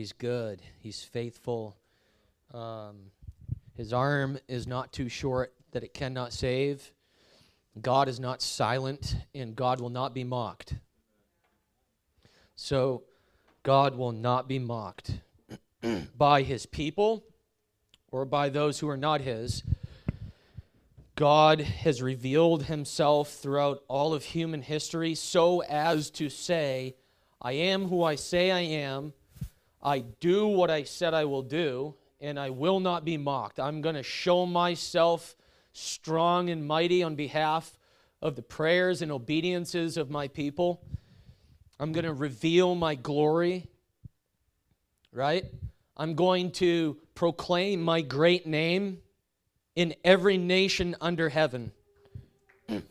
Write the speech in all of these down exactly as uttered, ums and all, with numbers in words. He's good. He's faithful. Um, his arm is not too short that it cannot save. God is not silent, and God will not be mocked. So God will not be mocked by his people or by those who are not his. God has revealed himself throughout all of human history so as to say, I am who I say I am, I do what I said I will do, and I will not be mocked. I'm going to show myself strong and mighty on behalf of the prayers and obediences of my people. I'm going to reveal my glory, right? I'm going to proclaim my great name in every nation under heaven.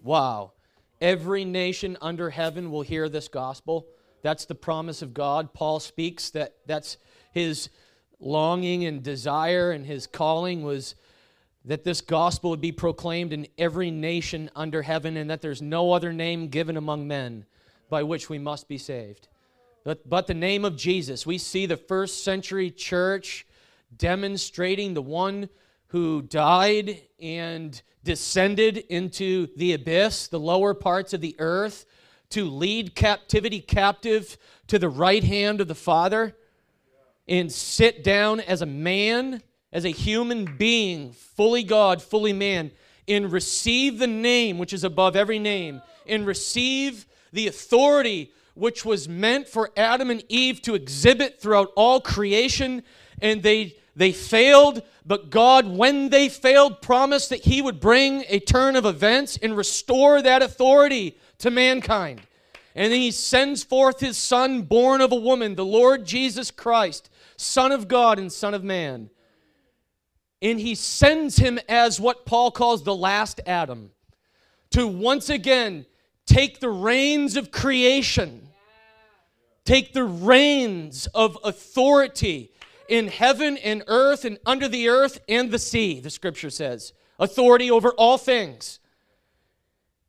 Wow. Every nation under heaven will hear this gospel. That's the promise of God. Paul speaks that that's his longing and desire, and his calling was that this gospel would be proclaimed in every nation under heaven, and that there's no other name given among men by which we must be saved. But, but the name of Jesus. We see the first century church demonstrating the one who died and descended into the abyss, the lower parts of the earth, to lead captivity captive to the right hand of the Father and sit down as a man, as a human being, fully God, fully man, and receive the name which is above every name, and receive the authority which was meant for Adam and Eve to exhibit throughout all creation. And they they failed, but God, when they failed, promised that he would bring a turn of events and restore that authority to mankind. And then he sends forth his son, born of a woman, the Lord Jesus Christ, Son of God and Son of Man. And he sends him as what Paul calls the last Adam, to once again take the reins of creation, take the reins of authority in heaven and earth and under the earth and the sea, the scripture says. Authority over all things.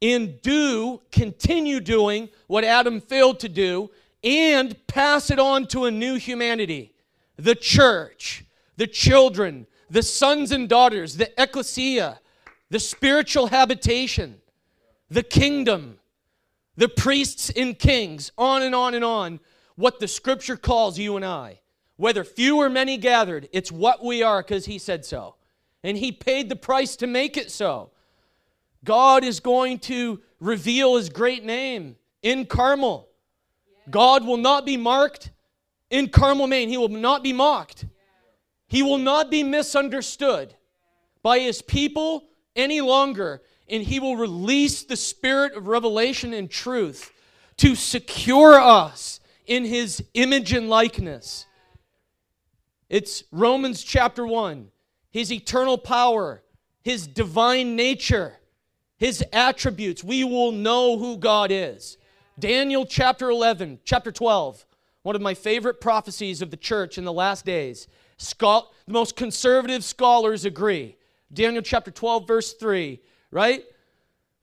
And do, continue doing what Adam failed to do, and pass it on to a new humanity. The church, the children, the sons and daughters, the ecclesia, the spiritual habitation, the kingdom, the priests and kings, on and on and on, what the scripture calls you and I. Whether few or many gathered, it's what we are because he said so. And he paid the price to make it so. God is going to reveal his great name in Carmel. God will not be marked in Carmel, Maine. He will not be mocked. He will not be misunderstood by his people any longer, and he will release the spirit of revelation and truth to secure us in his image and likeness. It's Romans chapter one, his eternal power, his divine nature, his attributes. We will know who God is. Daniel chapter eleven, chapter twelve, one of my favorite prophecies of the church in the last days. The most conservative scholars agree. Daniel chapter twelve, verse three, right?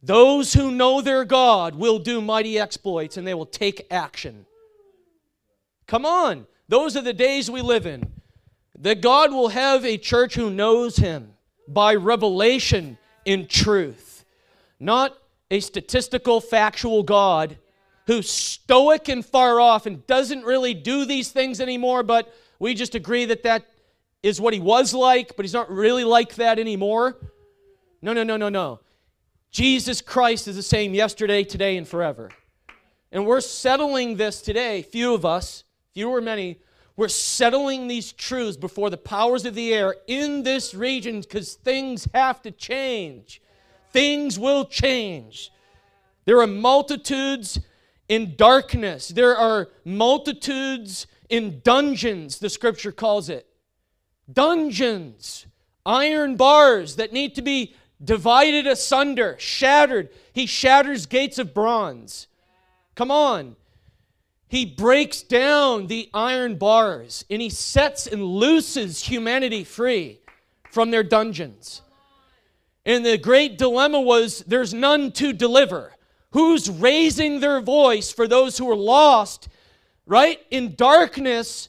Those who know their God will do mighty exploits, and they will take action. Come on. Those are the days we live in. That God will have a church who knows him by revelation in truth. Not a statistical, factual God who's stoic and far off and doesn't really do these things anymore, but we just agree that that is what he was like, but he's not really like that anymore. No, no, no, no, no. Jesus Christ is the same yesterday, today, and forever. And we're settling this today, few of us, few or many, we're settling these truths before the powers of the air in this region because things have to change. Things will change. There are multitudes in darkness. There are multitudes in dungeons, the scripture calls it. Dungeons, iron bars that need to be divided asunder, shattered. He shatters gates of bronze. Come on. He breaks down the iron bars, and he sets and looses humanity free from their dungeons. And the great dilemma was there's none to deliver. Who's raising their voice for those who are lost, right, in darkness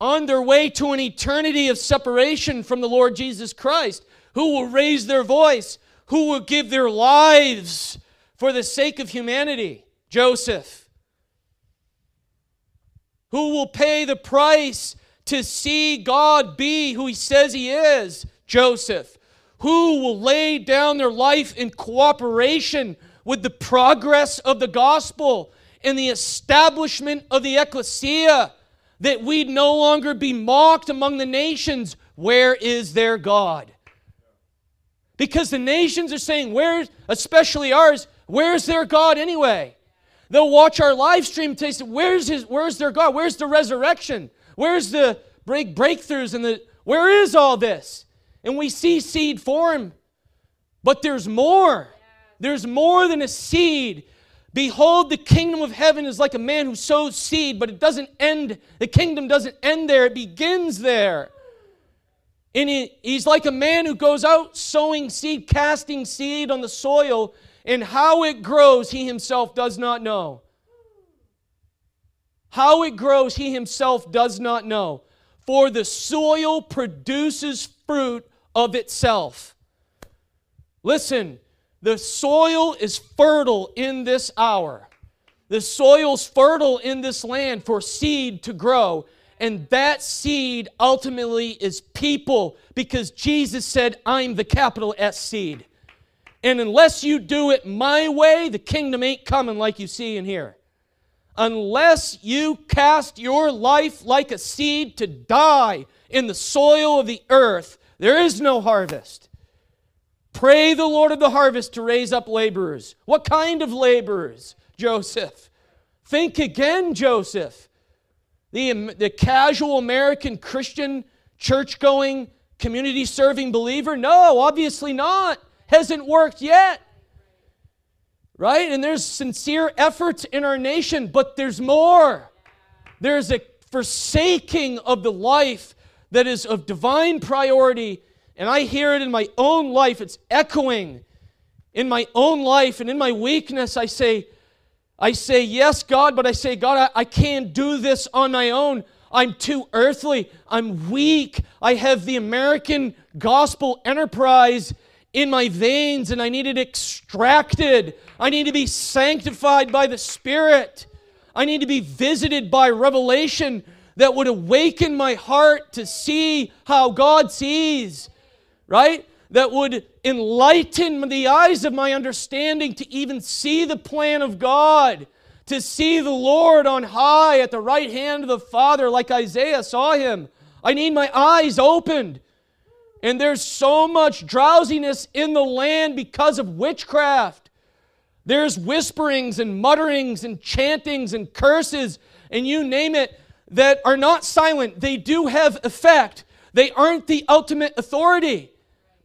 on their way to an eternity of separation from the Lord Jesus Christ, who will raise their voice, who will give their lives for the sake of humanity, Joseph, who will pay the price to see God be who He says He is, Joseph, who will lay down their life in cooperation with the progress of the gospel and the establishment of the ecclesia, that we'd no longer be mocked among the nations. Where is their God? Because the nations are saying, where, especially ours, where's their God anyway? They'll watch our live stream and say, where's his, where's their God? Where's the resurrection? Where's the break breakthroughs? And the, where is all this? And we see seed form, but there's more. There's more than a seed. Behold, the kingdom of heaven is like a man who sows seed, but it doesn't end. The kingdom doesn't end there. It begins there. And he, he's like a man who goes out sowing seed, casting seed on the soil, and how it grows he himself does not know. How it grows he himself does not know. For the soil produces fruit of itself. Listen. The soil is fertile in this hour. The soil's fertile in this land for seed to grow. And that seed ultimately is people, because Jesus said, I'm the capital S seed. And unless you do it my way, the kingdom ain't coming like you see in here. Unless you cast your life like a seed to die in the soil of the earth, there is no harvest. Pray the Lord of the harvest to raise up laborers. What kind of laborers, Joseph? Think again, Joseph. The, the casual American Christian, church-going, community-serving believer? No, obviously not. Hasn't worked yet. Right? And there's sincere efforts in our nation, but there's more. There's a forsaking of the life that is of divine priority. And I hear it in my own life. It's echoing in my own life. And in my weakness, I say, I say, yes, God, but I say, God, I, I can't do this on my own. I'm too earthly. I'm weak. I have the American gospel enterprise in my veins, and I need it extracted. I need to be sanctified by the Spirit. I need to be visited by revelation that would awaken my heart to see how God sees. Right? That would enlighten the eyes of my understanding to even see the plan of God, to see the Lord on high at the right hand of the Father like Isaiah saw Him. I need my eyes opened. And there's so much drowsiness in the land because of witchcraft. There's whisperings and mutterings and chantings and curses and you name it that are not silent. They do have effect. They aren't the ultimate authority.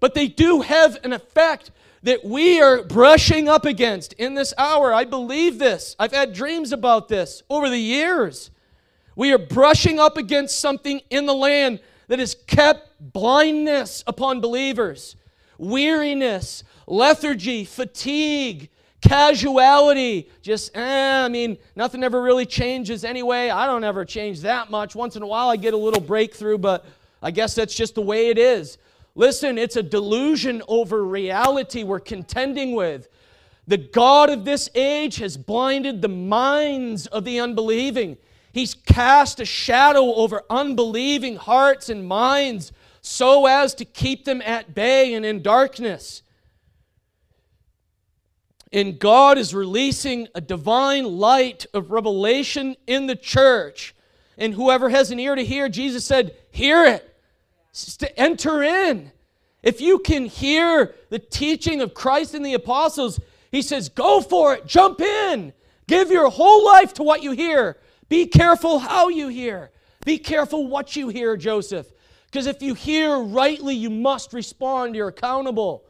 But they do have an effect that we are brushing up against in this hour. I believe this. I've had dreams about this over the years. We are brushing up against something in the land that has kept blindness upon believers, weariness, lethargy, fatigue, casuality. Just, eh, I mean, nothing ever really changes anyway. I don't ever change that much. Once in a while I get a little breakthrough, but I guess that's just the way it is. Listen, it's a delusion over reality we're contending with. The God of this age has blinded the minds of the unbelieving. He's cast a shadow over unbelieving hearts and minds so as to keep them at bay and in darkness. And God is releasing a divine light of revelation in the church. And whoever has an ear to hear, Jesus said, hear it. To enter in. If you can hear the teaching of Christ and the apostles, He says, go for it. Jump in. Give your whole life to what you hear. Be careful how you hear. Be careful what you hear, Joseph. Because if you hear rightly, you must respond. You're accountable.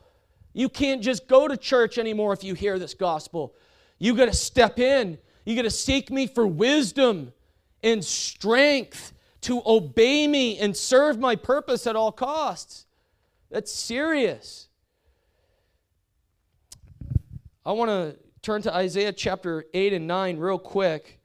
You can't just go to church anymore if you hear this gospel. You got to step in. You got to seek Me for wisdom and strength to obey Me and serve My purpose at all costs. That's serious. I want to turn to Isaiah chapter eight and nine real quick.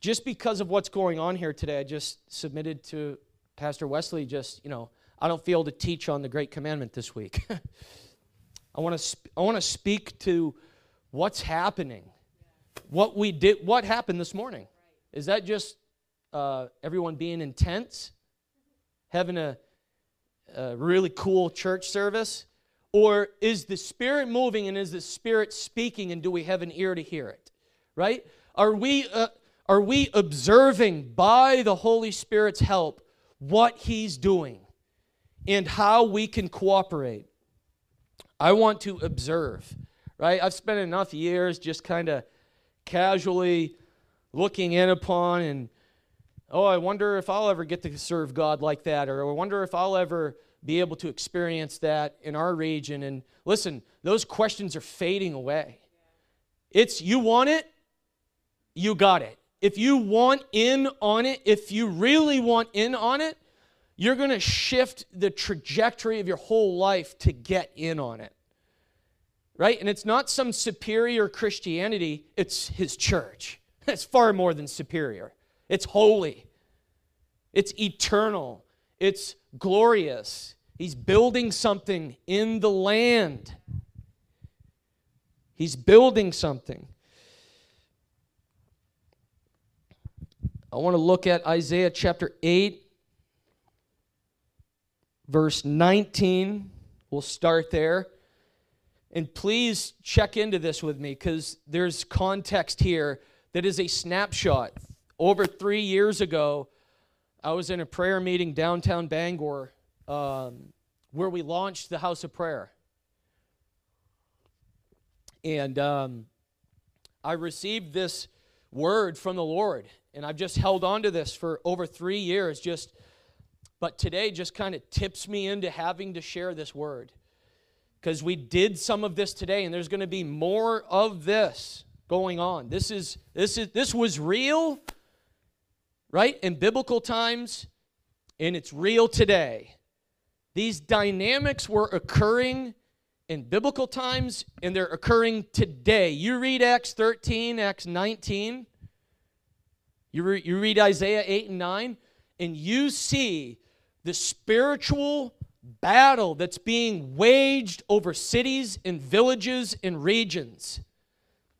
just because of what's going on here today, I just submitted to Pastor Wesley, just, you know, I don't feel to teach on the Great Commandment this week. I want to sp- I want to speak to what's happening, what we did, what happened this morning. Is that just uh, everyone being intense, having a, a really cool church service? Or is the Spirit moving, and is the Spirit speaking, and do we have an ear to hear it? Right? Are we uh, are we observing by the Holy Spirit's help what He's doing and how we can cooperate? I want to observe, right? I've spent enough years just kind of casually looking in upon and, oh, I wonder if I'll ever get to serve God like that, or I wonder if I'll ever be able to experience that in our region. And listen, those questions are fading away. It's you want it, you got it. If you want in on it, if you really want in on it, you're going to shift the trajectory of your whole life to get in on it, right? And it's not some superior Christianity. It's His church. It's far more than superior. It's holy. It's eternal. It's glorious. He's building something in the land. He's building something. I want to look at Isaiah chapter eight. Verse nineteen, we'll start there. And please check into this with me, because there's context here that is a snapshot. Over three years ago, I was in a prayer meeting downtown Bangor um, where we launched the House of Prayer. And um, I received this word from the Lord, and I've just held on to this for over three years, just... But today just kind of tips me into having to share this word, because we did some of this today, and there's going to be more of this going on. This is this is this was real, right, in biblical times, and it's real today. These dynamics were occurring in biblical times, and they're occurring today. You read Acts thirteen, Acts nineteen. You re- you read Isaiah eight and nine, and you see the spiritual battle that's being waged over cities and villages and regions.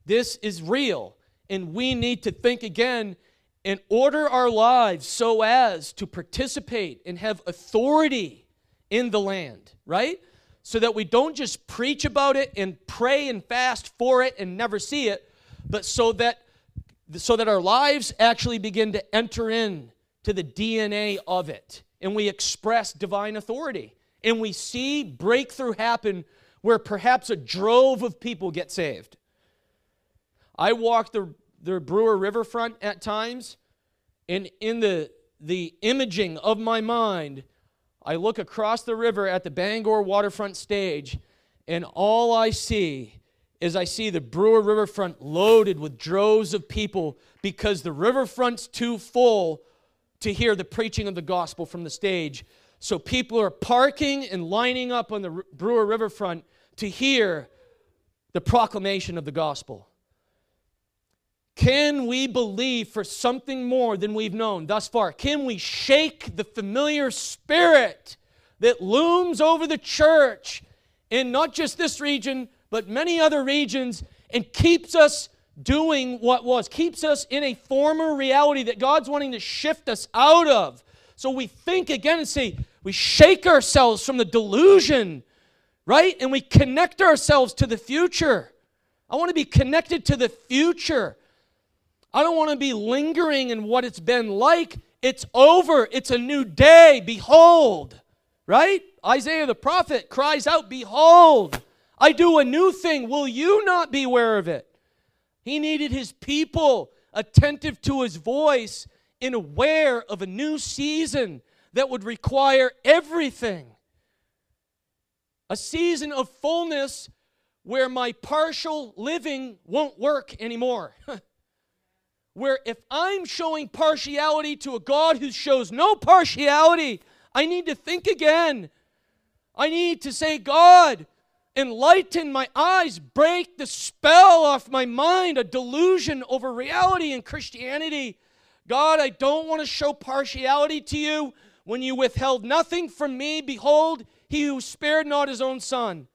This is real, and we need to think again and order our lives so as to participate and have authority in the land, right? So that we don't just preach about it and pray and fast for it and never see it, but so that so that our lives actually begin to enter in to the D N A of it, and we express divine authority, and we see breakthrough happen where perhaps a drove of people get saved. I walk the, the Brewer riverfront at times, and in the, the imaging of my mind, I look across the river at the Bangor waterfront stage, and all I see is I see the Brewer riverfront loaded with droves of people, because the riverfront's too full to hear the preaching of the gospel from the stage. So people are parking and lining up on the Brewer riverfront to hear the proclamation of the gospel. Can we believe for something more than we've known thus far? Can we shake the familiar spirit that looms over the church in not just this region, but many other regions, and keeps us doing what was, keeps us in a former reality that God's wanting to shift us out of? So we think again and say, we shake ourselves from the delusion, right? And we connect ourselves to the future. I want to be connected to the future. I don't want to be lingering in what it's been like. It's over. It's a new day. Behold, right? Isaiah the prophet cries out, behold, I do a new thing. Will you not beware of it? He needed His people attentive to His voice and aware of a new season that would require everything. A season of fullness where my partial living won't work anymore. Where if I'm showing partiality to a God who shows no partiality, I need to think again. I need to say, God, enlighten my eyes, break the spell off my mind, a delusion over reality in Christianity God, I don't want to show partiality to you. When you withheld nothing from me, behold, he who spared not his own son,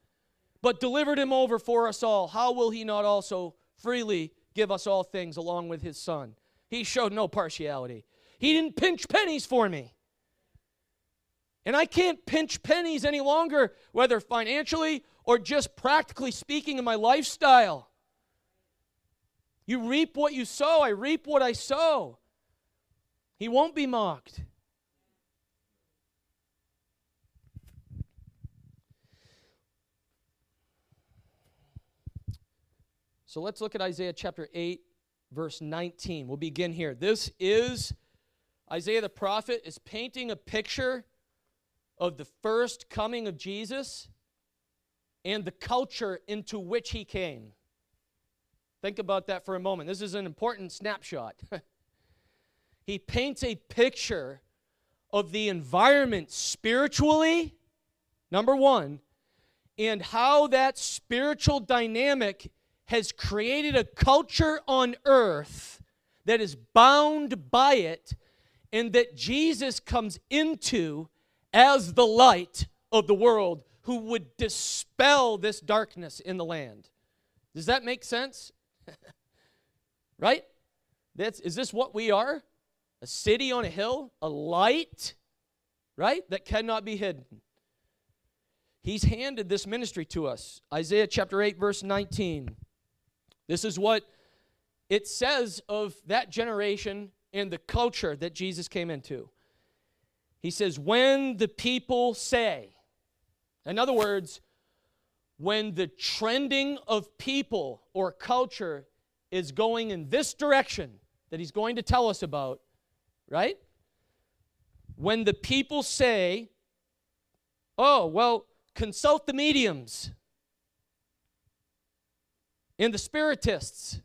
but delivered him over for us all, how will he not also freely give us all things along with his son? He showed no partiality. He didn't pinch pennies for me. And I can't pinch pennies any longer, whether financially or just practically speaking in my lifestyle. You reap what you sow. I reap what I sow. He won't be mocked. So let's look at Isaiah chapter eight, verse nineteen. We'll begin here. This is, Isaiah the prophet is painting a picture of the first coming of Jesus and the culture into which he came. Think about that for a moment. This is an important snapshot. He paints a picture of the environment spiritually, number one, and how that spiritual dynamic has created a culture on earth that is bound by it, and that Jesus comes into as the light of the world who would dispel this darkness in the land. Does that make sense? Right? That's, is this what we are? A city on a hill, a light, right, that cannot be hidden. He's handed this ministry to us. Isaiah chapter eight, verse nineteen. This is what it says of that generation and the culture that Jesus came into. He says, when the people say, in other words, when the trending of people or culture is going in this direction that he's going to tell us about, right? When the people say, oh, well, consult the mediums and the spiritists,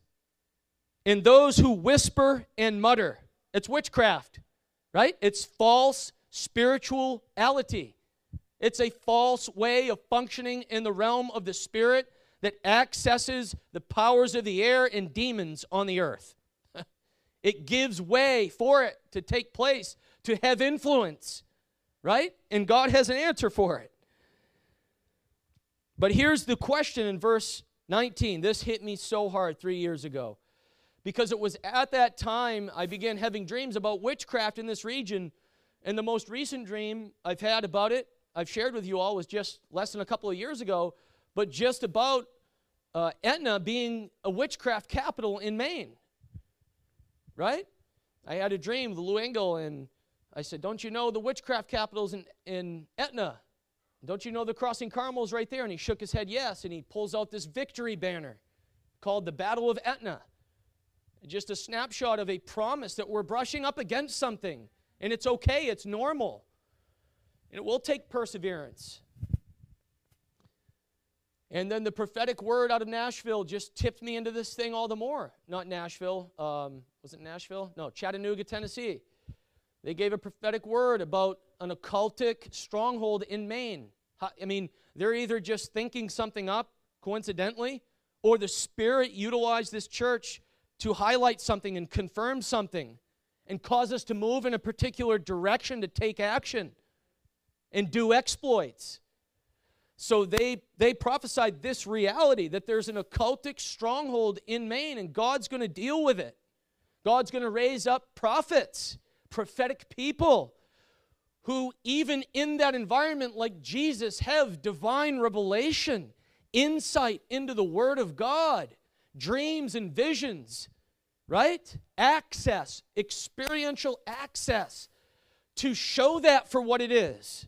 and those who whisper and mutter. It's witchcraft, right? It's false spirituality. It's a false way of functioning in the realm of the spirit that accesses the powers of the air and demons on the earth. It gives way for it to take place, to have influence, right? And God has an answer for it. But here's the question in verse nineteen, this hit me so hard three years ago, because it was at that time I began having dreams about witchcraft in this region, and the most recent dream I've had about it, I've shared with you all, was just less than a couple of years ago, but just about uh, Aetna being a witchcraft capital in Maine, right? I had a dream with Lou Engel, and I said, don't you know the witchcraft capital's in, in Aetna? Don't you know the crossing Carmel's right there? And he shook his head yes, and he pulls out this victory banner called the Battle of Aetna. Just a snapshot of a promise that we're brushing up against something, and it's okay, it's normal, and it will take perseverance. And then the prophetic word out of Nashville just tipped me into this thing all the more. Not Nashville. Um, was it Nashville? No, Chattanooga, Tennessee. They gave a prophetic word about an occultic stronghold in Maine. I mean, they're either just thinking something up coincidentally, or the Spirit utilized this church to highlight something and confirm something and cause us to move in a particular direction, to take action and do exploits. So they, they prophesied this reality, that there's an occultic stronghold in Maine, and God's going to deal with it. God's going to raise up prophets, prophetic people who, even in that environment, like Jesus, have divine revelation, insight into the Word of God, dreams and visions, right? Access, experiential access to show that for what it is,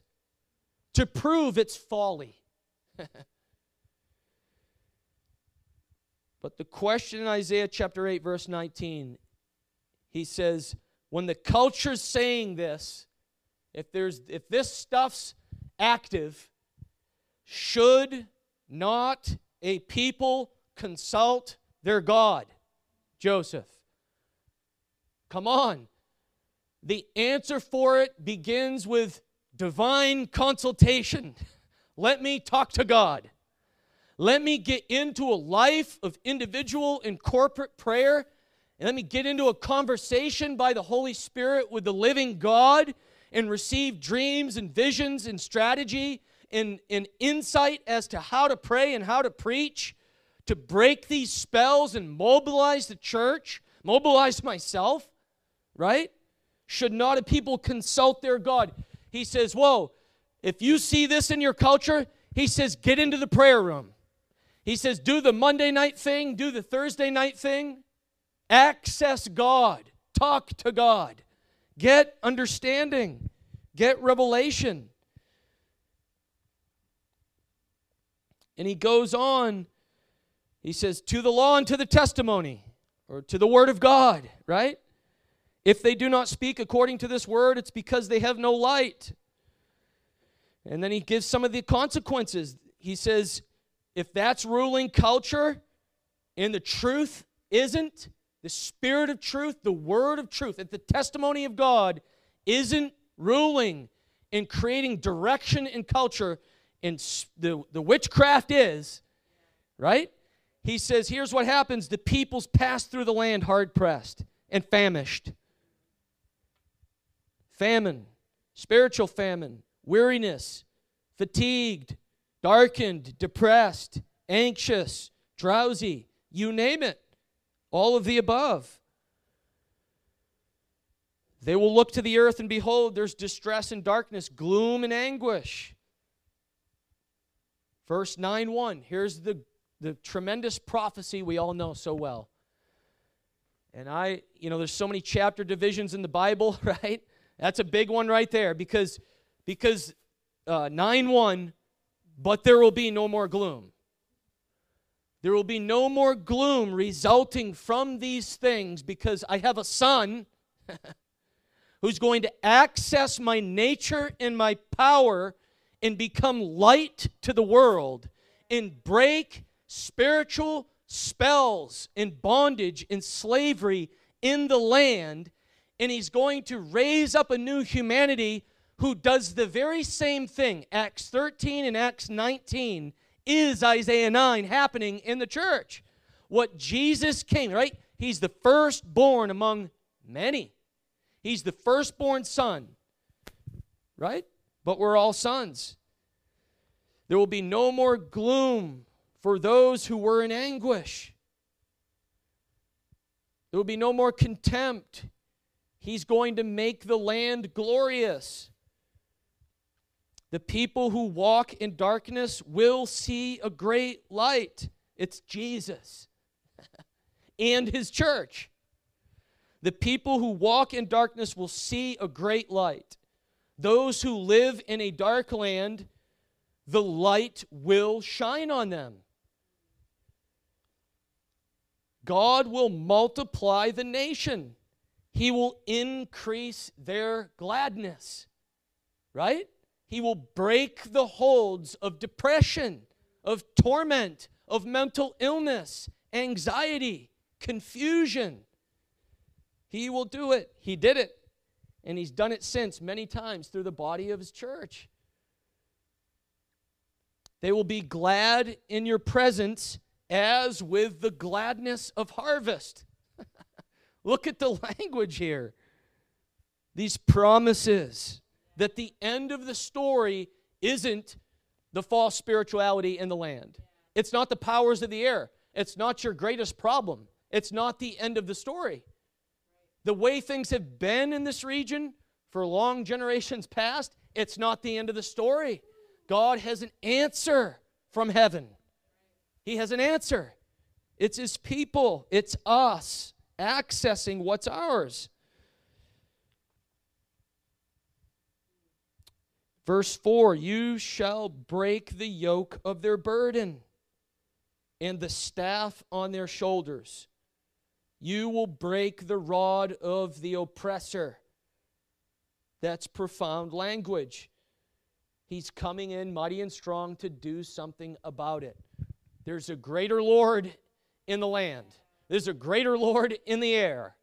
to prove its folly. But the question in Isaiah chapter eight, verse nineteen, he says, when the culture's saying this, if there's, if this stuff's active, should not a people consult their God? Joseph. Come on. The answer for it begins with divine consultation. Let me talk to God. Let me get into a life of individual and corporate prayer and let me get into a conversation by the Holy Spirit with the living God and receive dreams and visions and strategy and, and insight as to how to pray and how to preach, to break these spells and mobilize the church, mobilize myself, right? Should not a people consult their God? He says, whoa, if you see this in your culture, he says, get into the prayer room. He says, do the Monday night thing, do the Thursday night thing. Access God. Talk to God. Get understanding. Get revelation. And he goes on. He says, to the law and to the testimony, or to the word of God, right? If they do not speak according to this word, it's because they have no light. And then he gives some of the consequences. He says, if that's ruling culture and the truth isn't, the spirit of truth, the word of truth, if the testimony of God isn't ruling and creating direction in culture, and the, the witchcraft is, right? He says, here's what happens. The peoples pass through the land hard-pressed and famished. Famine, spiritual famine, weariness, fatigued, darkened, depressed, anxious, drowsy, you name it. All of the above. They will look to the earth and behold, there's distress and darkness, gloom and anguish. Verse nine one, here's the The tremendous prophecy we all know so well. And I, you know, there's so many chapter divisions in the Bible, right? That's a big one right there because, because uh, nine one, but there will be no more gloom. There will be no more gloom resulting from these things because I have a son who's going to access my nature and my power and become light to the world and break spiritual spells and bondage and slavery in the land, and he's going to raise up a new humanity who does the very same thing. Acts thirteen and Acts nineteen is Isaiah nine happening in the church. What Jesus came, right? He's the firstborn among many. He's the firstborn son, right? But we're all sons. There will be no more gloom for those who were in anguish. There will be no more contempt. He's going to make the land glorious. The people who walk in darkness will see a great light. It's Jesus and his church. The people who walk in darkness will see a great light. Those who live in a dark land, the light will shine on them. God will multiply the nation. He will increase their gladness, right? He will break the holds of depression, of torment, of mental illness, anxiety, confusion. He will do it. He did it, and he's done it since many times through the body of his church. They will be glad in your presence as with the gladness of harvest. Look at the language here. These promises that the end of the story isn't the false spirituality in the land. It's not the powers of the air. It's not your greatest problem. It's not the end of the story. The way things have been in this region for long generations past, it's not the end of the story. God has an answer from heaven. He has an answer. It's his people. It's us accessing what's ours. Verse four, you shall break the yoke of their burden and the staff on their shoulders. You will break the rod of the oppressor. That's profound language. He's coming in mighty and strong to do something about it. There's a greater Lord in the land. There's a greater Lord in the air.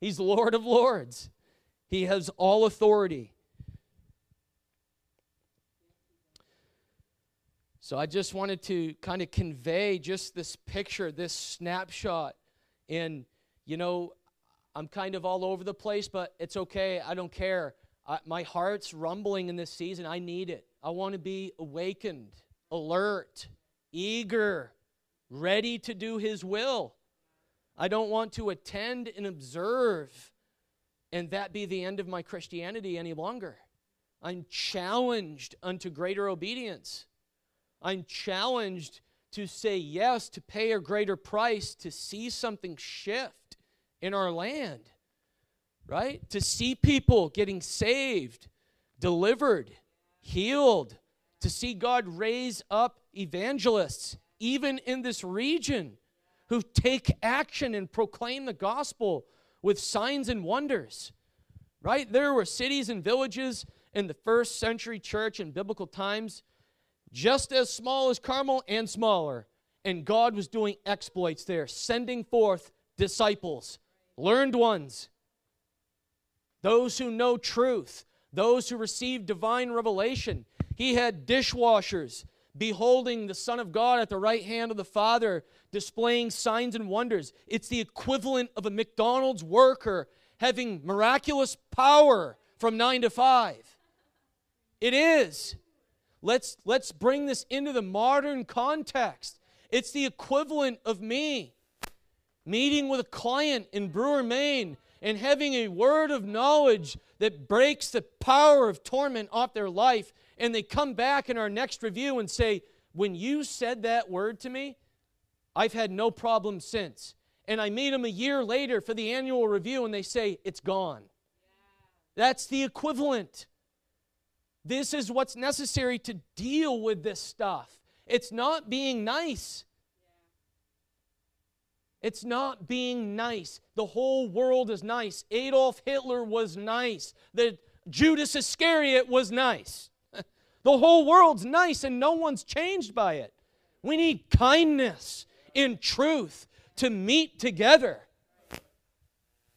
He's Lord of lords. He has all authority. So I just wanted to kind of convey just this picture, this snapshot And, you know, I'm kind of all over the place, but it's okay. I don't care. I, my heart's rumbling in this season. I need it. I want to be awakened, alert, eager, ready to do His will. I don't want to attend and observe and that be the end of my Christianity any longer. I'm challenged unto greater obedience. I'm challenged to say yes, to pay a greater price, to see something shift in our land, right? To see people getting saved, delivered, healed, to see God raise up evangelists, even in this region, who take action and proclaim the gospel with signs and wonders, right? There were cities and villages in the first century church in biblical times just as small as Carmel and smaller. And God was doing exploits there, sending forth disciples, learned ones, those who know truth, those who receive divine revelation. He had dishwashers beholding the Son of God at the right hand of the Father, displaying signs and wonders. It's the equivalent of a McDonald's worker having miraculous power from nine to five. It is. Let's, let's bring this into the modern context. It's the equivalent of me meeting with a client in Brewer, Maine, and having a word of knowledge that breaks the power of torment off their life, and they come back in our next review and say, when you said that word to me, I've had no problem since. And I meet them a year later for the annual review, and they say, it's gone. That's the equivalent. This is what's necessary to deal with this stuff. It's not being nice. It's not being nice. The whole world is nice. Adolf Hitler was nice. The Judas Iscariot was nice. The whole world's nice, and no one's changed by it. We need kindness in truth to meet together.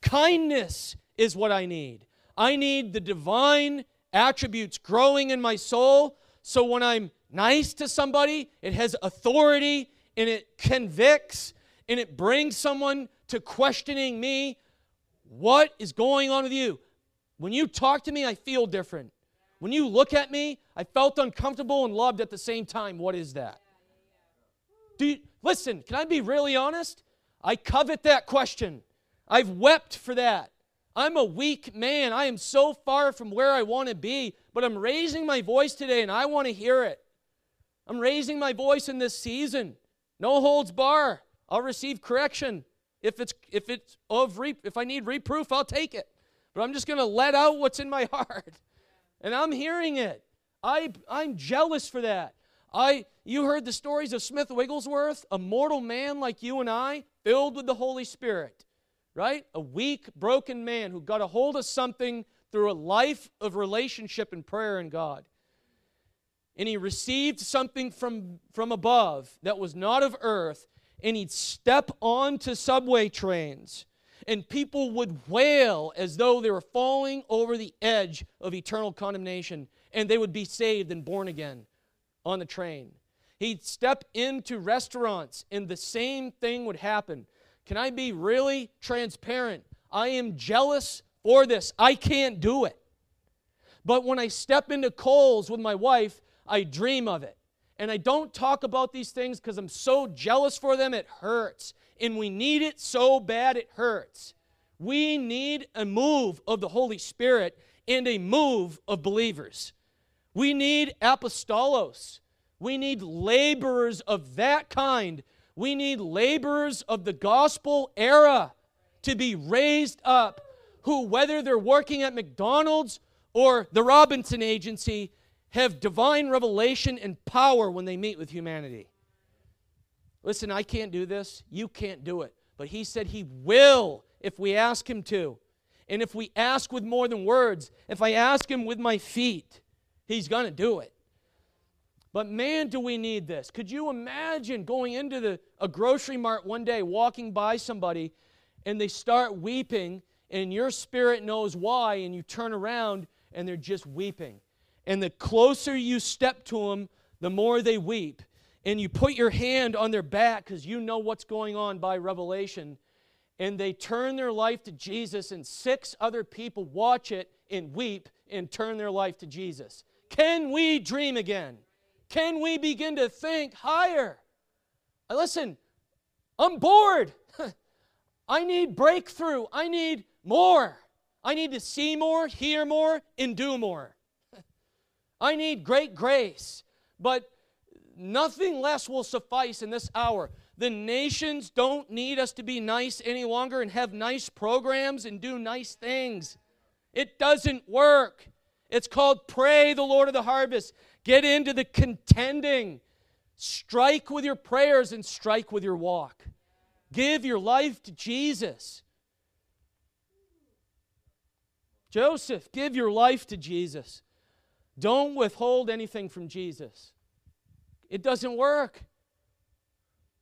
Kindness is what I need. I need the divine attributes growing in my soul, so when I'm nice to somebody, it has authority, and it convicts, and it brings someone to questioning me. What is going on with you? When you talk to me, I feel different. When you look at me, I felt uncomfortable and loved at the same time. What is that? Do you, listen, can I be really honest? I covet that question. I've wept for that. I'm a weak man. I am so far from where I want to be, but I'm raising my voice today, and I want to hear it. I'm raising my voice in this season. No holds bar. I'll receive correction. If it's if it's of re, if I need reproof, I'll take it. But I'm just going to let out what's in my heart. And I'm hearing it. I I'm jealous for that. I you heard the stories of Smith Wigglesworth, a mortal man like you and I, filled with the Holy Spirit. Right? A weak, broken man who got a hold of something through a life of relationship and prayer in God. And he received something from, from above that was not of earth, and he'd step onto subway trains, and people would wail as though they were falling over the edge of eternal condemnation, and they would be saved and born again on the train. He'd step into restaurants, and the same thing would happen. Can I be really transparent? I am jealous for this. I can't do it. But when I step into Kohl's with my wife, I dream of it. And I don't talk about these things because I'm so jealous for them, it hurts. And we need it so bad, it hurts. We need a move of the Holy Spirit and a move of believers. We need apostolos. We need laborers of that kind. We need laborers of the gospel era to be raised up who, whether they're working at McDonald's or the Robinson Agency, have divine revelation and power when they meet with humanity. Listen, I can't do this. You can't do it. But He said He will if we ask Him to. And if we ask with more than words, if I ask Him with my feet, He's going to do it. But man, do we need this. Could you imagine going into the, a grocery mart one day, walking by somebody, and they start weeping, and your spirit knows why, and you turn around, and they're just weeping. And the closer you step to them, the more they weep. And you put your hand on their back because you know what's going on by revelation, and they turn their life to Jesus, and six other people watch it and weep and turn their life to Jesus. Can we dream again? Can we begin to think higher? Listen, I'm bored. I need breakthrough. I need more. I need to see more, hear more, and do more. I need great grace, but nothing less will suffice in this hour. The nations don't need us to be nice any longer and have nice programs and do nice things. It doesn't work. It's called pray the Lord of the harvest. Get into the contending. Strike with your prayers and strike with your walk. Give your life to Jesus. Joseph, give your life to Jesus. Don't withhold anything from Jesus. It doesn't work.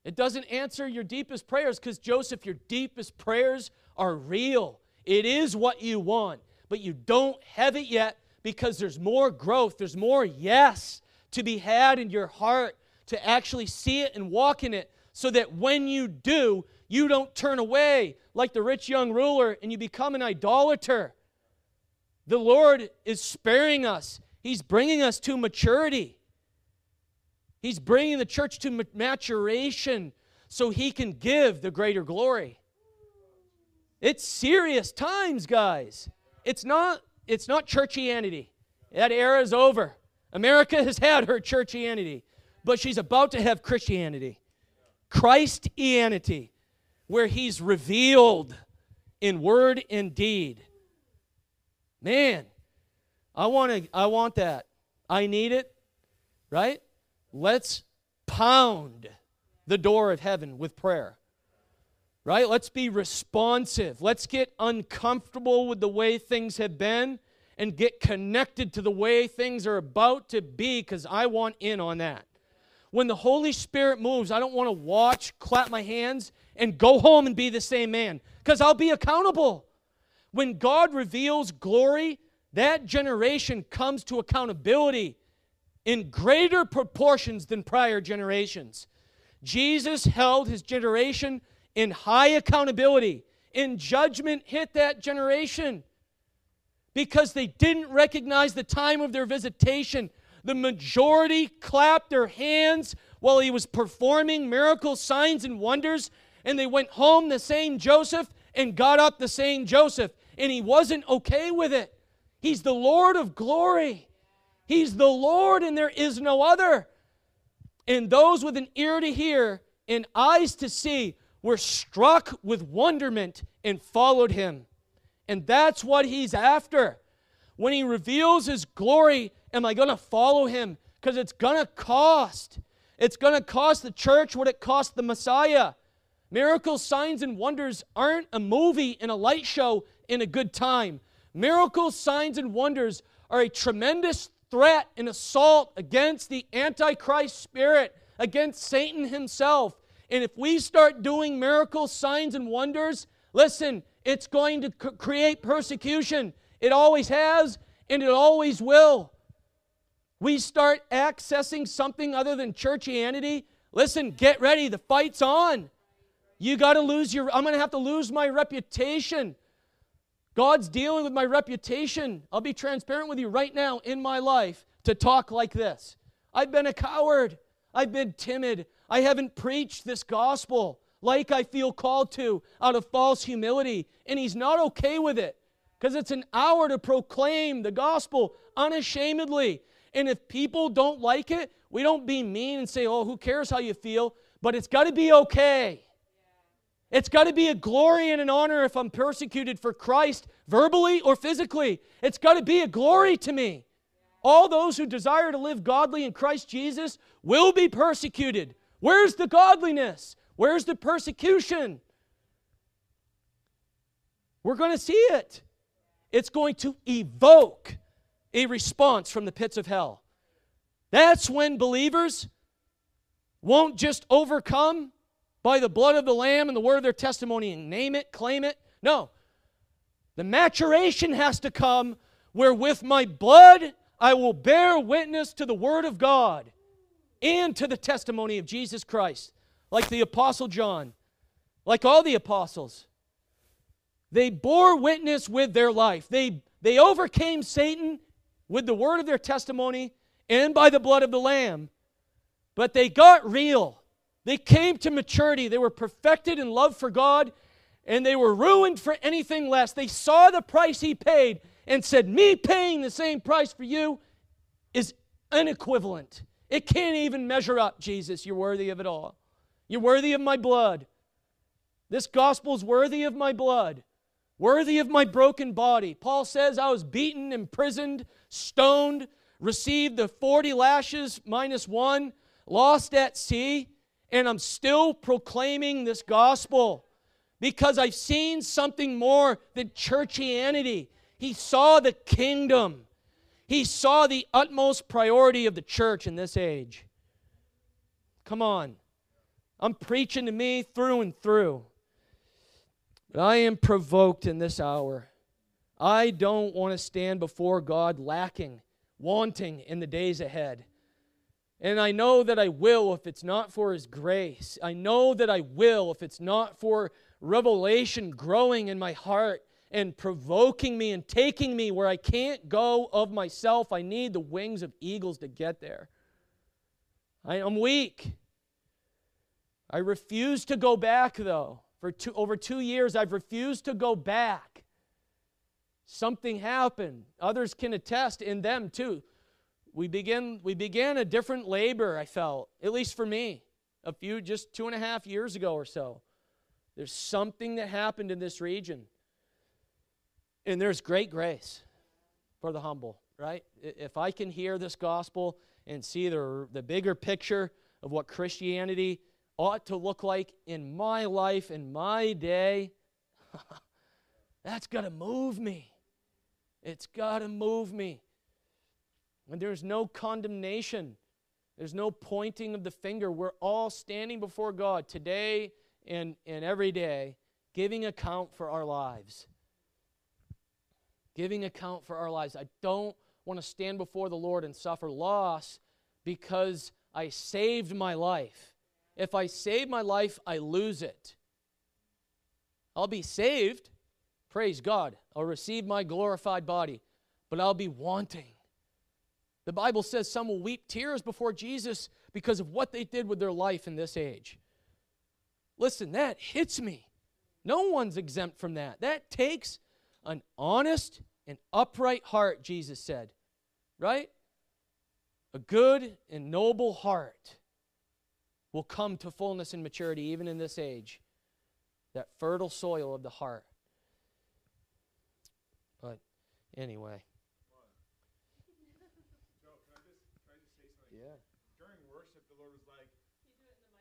It doesn't answer your deepest prayers because, Joseph, your deepest prayers are real. It is what you want, but you don't have it yet because there's more growth. There's more yes to be had in your heart to actually see it and walk in it so that when you do, you don't turn away like the rich young ruler and you become an idolater. The Lord is sparing us. He's bringing us to maturity. He's bringing the church to maturation so He can give the greater glory. It's serious times, guys. It's not, it's not churchianity. That era is over. America has had her churchianity, but she's about to have Christianity. Christianity, where He's revealed in word and deed. Man, I want to, I want that. I need it, right? Let's pound the door of heaven with prayer, right? Let's be responsive. Let's get uncomfortable with the way things have been and get connected to the way things are about to be because I want in on that. When the Holy Spirit moves, I don't want to watch, clap my hands, and go home and be the same man because I'll be accountable. When God reveals glory, that generation comes to accountability in greater proportions than prior generations. Jesus held His generation in high accountability, and judgment hit that generation because they didn't recognize the time of their visitation. The majority clapped their hands while He was performing miracles, signs, and wonders, and they went home the same Joseph and got up the same Joseph. And he wasn't okay with it. He's the Lord of glory. He's the Lord and there is no other. And those with an ear to hear and eyes to see were struck with wonderment and followed Him. And that's what He's after. When He reveals His glory, am I going to follow Him? Because it's going to cost. It's going to cost the church what it cost the Messiah. Miracles, signs, and wonders aren't a movie and a light show in a good time. Miracles, signs, and wonders are a tremendous threat and assault against the Antichrist spirit, against Satan himself. And if we start doing miracles, signs, and wonders, listen, it's going to create persecution. It always has, and it always will. We start accessing something other than churchianity, listen, get ready, the fight's on. You got to lose your, I'm going to have to lose my reputation. God's dealing with my reputation. I'll be transparent with you right now in my life to talk like this. I've been a coward. I've been timid. I haven't preached this gospel like I feel called to out of false humility. And He's not okay with it because it's an hour to proclaim the gospel unashamedly. And if people don't like it, we don't be mean and say, oh, who cares how you feel? But it's got to be okay. It's got to be a glory and an honor if I'm persecuted for Christ, verbally or physically. It's got to be a glory to me. All those who desire to live godly in Christ Jesus will be persecuted. Where's the godliness? Where's the persecution? We're going to see it. It's going to evoke a response from the pits of hell. That's when believers won't just overcome by the blood of the Lamb and the word of their testimony and name it, claim it. No. The maturation has to come where with my blood I will bear witness to the word of God and to the testimony of Jesus Christ. Like the Apostle John, like all the apostles, They bore witness with their life. They, they overcame Satan with the word of their testimony and by the blood of the Lamb. But they got real. They came to maturity. They were perfected in love for God, and they were ruined for anything less. They saw the price he paid and said, me paying the same price for you is unequivalent. It can't even measure up, Jesus. You're worthy of it all. You're worthy of my blood. This gospel is worthy of my blood, worthy of my broken body. Paul says, I was beaten, imprisoned, stoned, received the forty lashes minus one, lost at sea, and I'm still proclaiming this gospel because I've seen something more than churchianity. He saw the kingdom. He saw the utmost priority of the church in this age. Come on. I'm preaching to me through and through. But I am provoked in this hour. I don't want to stand before God lacking, wanting in the days ahead. And I know that I will if it's not for His grace. I know that I will if it's not for revelation growing in my heart and provoking me and taking me where I can't go of myself. I need the wings of eagles to get there. I am weak. I refuse to go back, though. For two, over two years, I've refused to go back. Something happened. Others can attest in them, too. We begin, we began a different labor, I felt, at least for me, a few, just two and a half years ago or so. There's something that happened in this region. And there's great grace for the humble, right? If I can hear this gospel and see the, the bigger picture of what Christianity ought to look like in my life, in my day, that's got to move me. It's got to move me. And there's no condemnation. There's no pointing of the finger. We're all standing before God today and, and every day, giving account for our lives. Giving account for our lives. I don't want to stand before the Lord and suffer loss because I saved my life. If I save my life, I lose it. I'll be saved, praise God. I'll receive my glorified body, but I'll be wanting. The Bible says some will weep tears before Jesus because of what they did with their life in this age. Listen, that hits me. No one's exempt from that. That takes an honest and upright heart, Jesus said, right? A good and noble heart will come to fullness and maturity, even in this age, that fertile soil of the heart. But anyway. Joe, can I just, can I just say something? Yeah. During worship, the Lord was like, you do it in the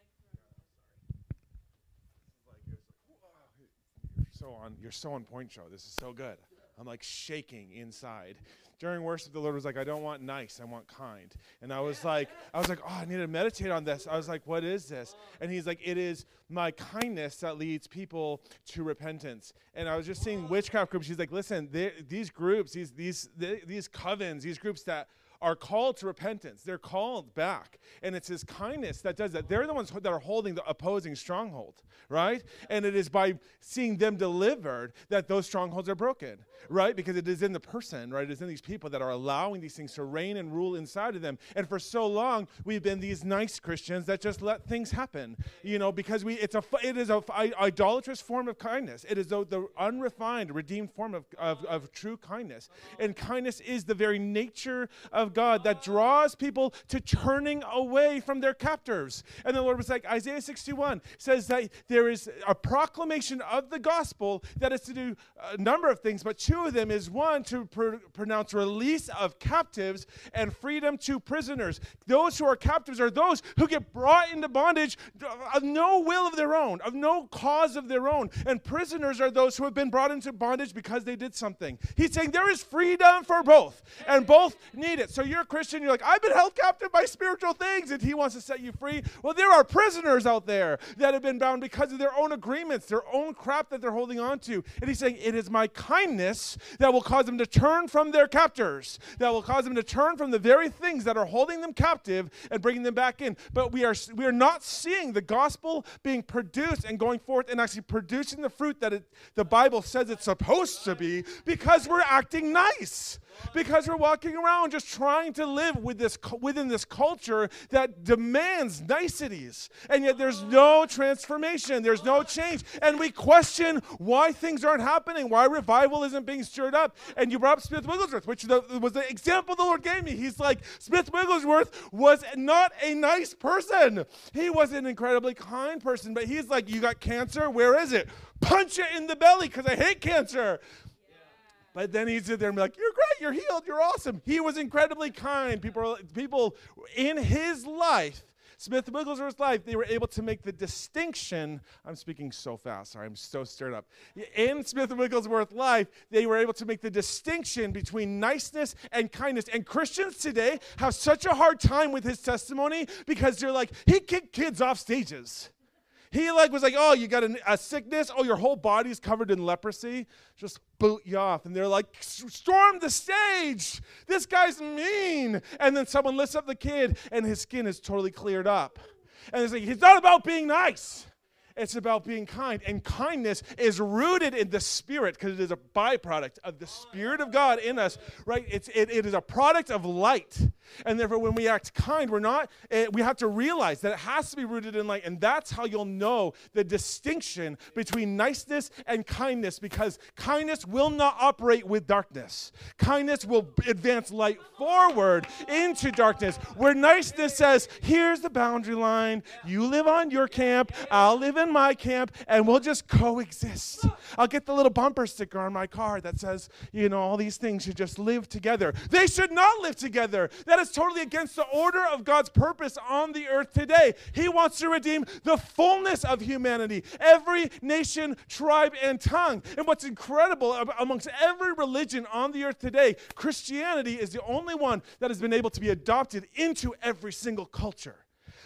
microphone. Sorry. Like, you're so on, you're so on point, Joe. This is so good. I'm like shaking inside. During worship, the Lord was like, I don't want nice, I want kind. And I was like, I was like, oh, I need to meditate on this. I was like, what is this? And he's like, it is my kindness that leads people to repentance. And I was just seeing witchcraft groups. She's like, listen, they, these groups, these, these, they, these covens, these groups that are called to repentance. They're called back. And it's his kindness that does that. They're the ones that are holding the opposing stronghold, right? And it is by seeing them delivered that those strongholds are broken, right? Because it is in the person, right? It is in these people that are allowing these things to reign and rule inside of them. And for so long, we've been these nice Christians that just let things happen, you know, because we it's a, it is an idolatrous form of kindness. It is the, the unrefined, redeemed form of, of, of true kindness. And kindness is the very nature of God that draws people to turning away from their captors. And the Lord was like, Isaiah sixty-one says that there is a proclamation of the gospel that is to do a number of things, but two of them is one, to pr- pronounce release of captives and freedom to prisoners. Those who are captives are those who get brought into bondage of no will of their own, of no cause of their own. And prisoners are those who have been brought into bondage because they did something. He's saying there is freedom for both, and both need it. So So you're a Christian, you're like, I've been held captive by spiritual things, and he wants to set you free. Well, there are prisoners out there that have been bound because of their own agreements, their own crap that they're holding on to. And he's saying, it is my kindness that will cause them to turn from their captors, that will cause them to turn from the very things that are holding them captive and bringing them back in. But we are, we are not seeing the gospel being produced and going forth and actually producing the fruit that it, the Bible says it's supposed to be, because we're acting nice, because we're walking around just trying to live with this, within this culture that demands niceties, and yet there's no transformation, there's no change, and we question why things aren't happening, why revival isn't being stirred up. And you brought up Smith Wigglesworth, which the, was the example the Lord gave me. He's like, Smith Wigglesworth was not a nice person. He was an incredibly kind person, but he's like, you got cancer? Where is it? Punch it in the belly, because I hate cancer. But then he'd sit there and be like, you're great, you're healed, you're awesome. He was incredibly kind. People, people in his life, Smith Wigglesworth's life, they were able to make the distinction. I'm speaking so fast. Sorry, I'm so stirred up. In Smith Wigglesworth's life, they were able to make the distinction between niceness and kindness. And Christians today have such a hard time with his testimony, because they're like, he kicked kids off stages. He like was like, oh, you got an, a sickness? Oh, your whole body's covered in leprosy? Just boot you off. And they're like, storm the stage. This guy's mean. And then someone lifts up the kid, and his skin is totally cleared up. And it's like, it's not about being nice. It's about being kind. And kindness is rooted in the Spirit, because it is a byproduct of the Spirit of God in us, right? It's, it, it is a product of light. And therefore, when we act kind, we're not, it, we have to realize that it has to be rooted in light. And that's how you'll know the distinction between niceness and kindness, because kindness will not operate with darkness. Kindness will advance light forward into darkness, where niceness says, here's the boundary line. You live on your camp, I'll live in my camp, and we'll just coexist. I'll get the little bumper sticker on my car that says, you know, all these things should just live together. They should not live together. That is totally against the order of God's purpose on the earth today. He wants to redeem the fullness of humanity, every nation, tribe, and tongue. And what's incredible, amongst every religion on the earth today, Christianity is the only one that has been able to be adopted into every single culture.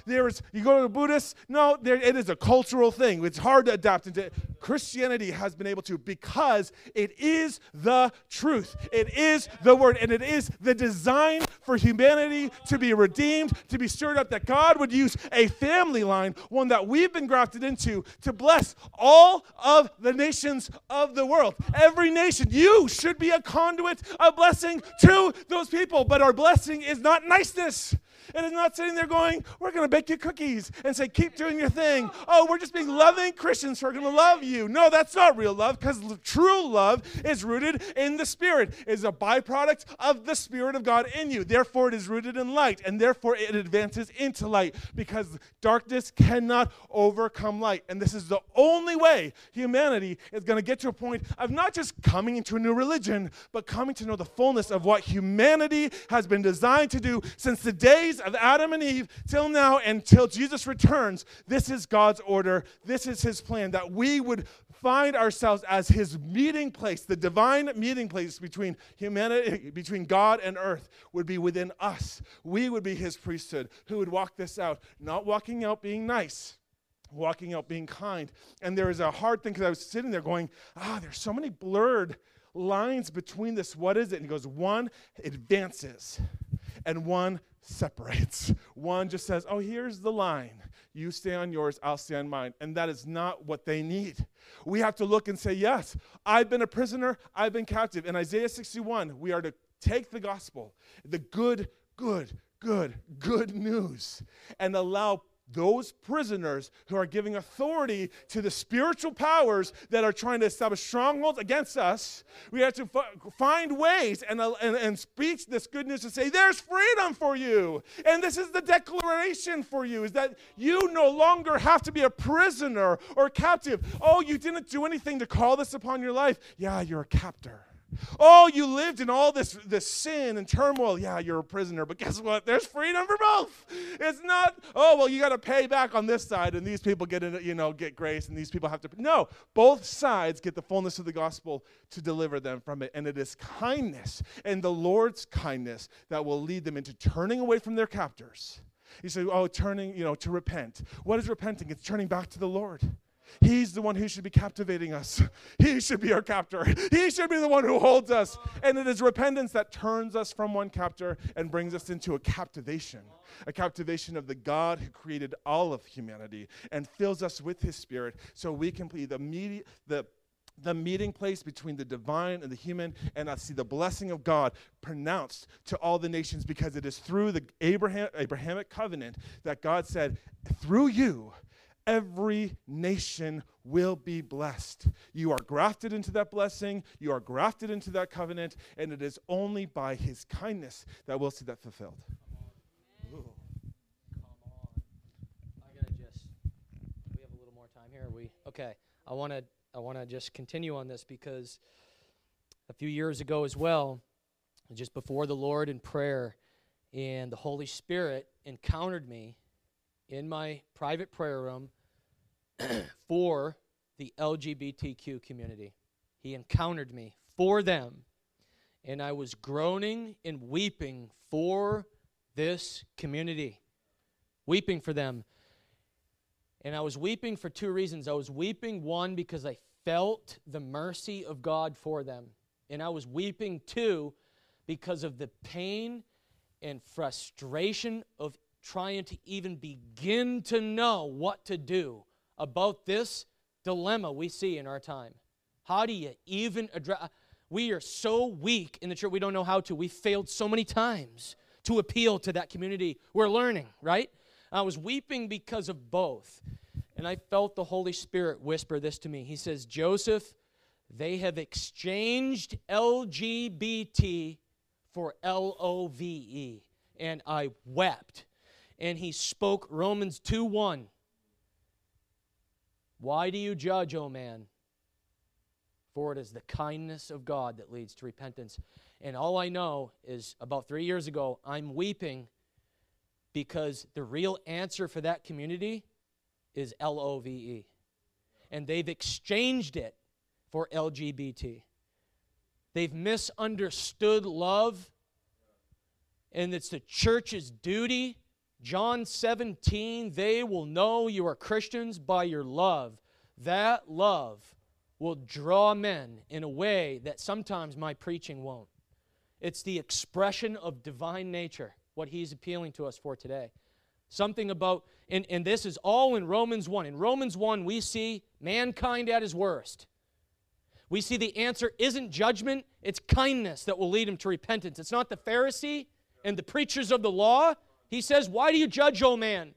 There is, you go to the Buddhists, no, there, it is a cultural thing. It's hard to adapt into it. Christianity has been able to, because it is the truth. It is the word, and it is the design for humanity to be redeemed, to be stirred up, that God would use a family line, one that we've been grafted into, to bless all of the nations of the world. Every nation, you should be a conduit of blessing to those people, but our blessing is not niceness. It is not sitting there going, we're going to bake you cookies and say, keep doing your thing. Oh, we're just being loving Christians who are going to love you. No, that's not real love, because true love is rooted in the Spirit. It is a byproduct of the Spirit of God in you. Therefore, it is rooted in light, and therefore it advances into light, because darkness cannot overcome light. And this is the only way humanity is going to get to a point of not just coming into a new religion, but coming to know the fullness of what humanity has been designed to do since the days of Adam and Eve till now, until Jesus returns. This is God's order. This is his plan, that we would find ourselves as his meeting place. The divine meeting place between humanity, between God and earth, would be within us. We would be his priesthood who would walk this out, not walking out being nice, walking out being kind. And there is a hard thing, because I was sitting there going, ah, there's so many blurred lines between this. What is it? And he goes, one advances and one separates. One just says, oh, here's the line. You stay on yours, I'll stay on mine. And that is not what they need. We have to look and say, yes, I've been a prisoner, I've been captive. In Isaiah sixty-one, we are to take the gospel, the good, good, good, good news, and allow those prisoners who are giving authority to the spiritual powers that are trying to establish strongholds against us. We have to find ways and, and, and speak this good news to say, there's freedom for you. And this is the declaration for you, is that you no longer have to be a prisoner or captive. Oh, you didn't do anything to call this upon your life. Yeah, you're a captor. Oh, you lived in all this, this sin and turmoil. Yeah, you're a prisoner, but guess what? There's freedom for both. It's not, oh, well, you got to pay back on this side, and these people get, in, you know, get grace, and these people have to. No, both sides get the fullness of the gospel to deliver them from it, and it is kindness and the Lord's kindness that will lead them into turning away from their captors. You say, oh, turning, you know, to repent. What is repenting? It's turning back to the Lord. He's the one who should be captivating us. He should be our captor. He should be the one who holds us. And it is repentance that turns us from one captor and brings us into a captivation, a captivation of the God who created all of humanity and fills us with his Spirit so we can be the media, the the meeting place between the divine and the human, and I see the blessing of God pronounced to all the nations, because it is through the Abraham, Abrahamic covenant that God said, through you, every nation will be blessed. You are grafted into that blessing. You are grafted into that covenant. And it is only by his kindness that we'll see that fulfilled. Come on. Come on. I gotta just, we have a little more time here. Are we okay? I want to I want to just continue on this, because a few years ago as well, just before the Lord in prayer, and the Holy Spirit encountered me in my private prayer room for the L G B T Q community. He encountered me for them, and I was groaning and weeping for this community, weeping for them. And I was weeping for two reasons. I was weeping, one, because I felt the mercy of God for them, and I was weeping, two, because of the pain and frustration of trying to even begin to know what to do about this dilemma we see in our time. How do you even address? We are so weak in the church, we don't know how to. We failed so many times to appeal to that community. We're learning, right? I was weeping because of both, and I felt the Holy Spirit whisper this to me. He says, Joseph, they have exchanged L G B T for L O V E, and I wept. And he spoke Romans two one. Why do you judge, O man? For it is the kindness of God that leads to repentance. And all I know is about three years ago, I'm weeping because the real answer for that community is L O V E. And they've exchanged it for L G B T. They've misunderstood love, and it's the church's duty. John seventeen, they will know you are Christians by your love. That love will draw men in a way that sometimes my preaching won't. It's the expression of divine nature, what he's appealing to us for today. Something about, and, and this is all in Romans one. In Romans one, we see mankind at his worst. We see the answer isn't judgment, it's kindness that will lead him to repentance. It's not the Pharisee and the preachers of the law. He says, why do you judge, O man?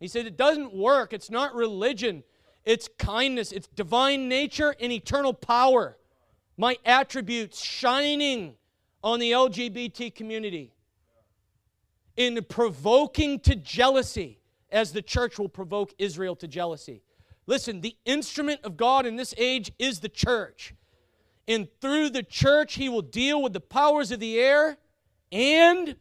He said, it doesn't work. It's not religion. It's kindness. It's divine nature and eternal power. My attributes shining on the L G B T community in provoking to jealousy, as the church will provoke Israel to jealousy. Listen, the instrument of God in this age is the church. And through the church, he will deal with the powers of the air and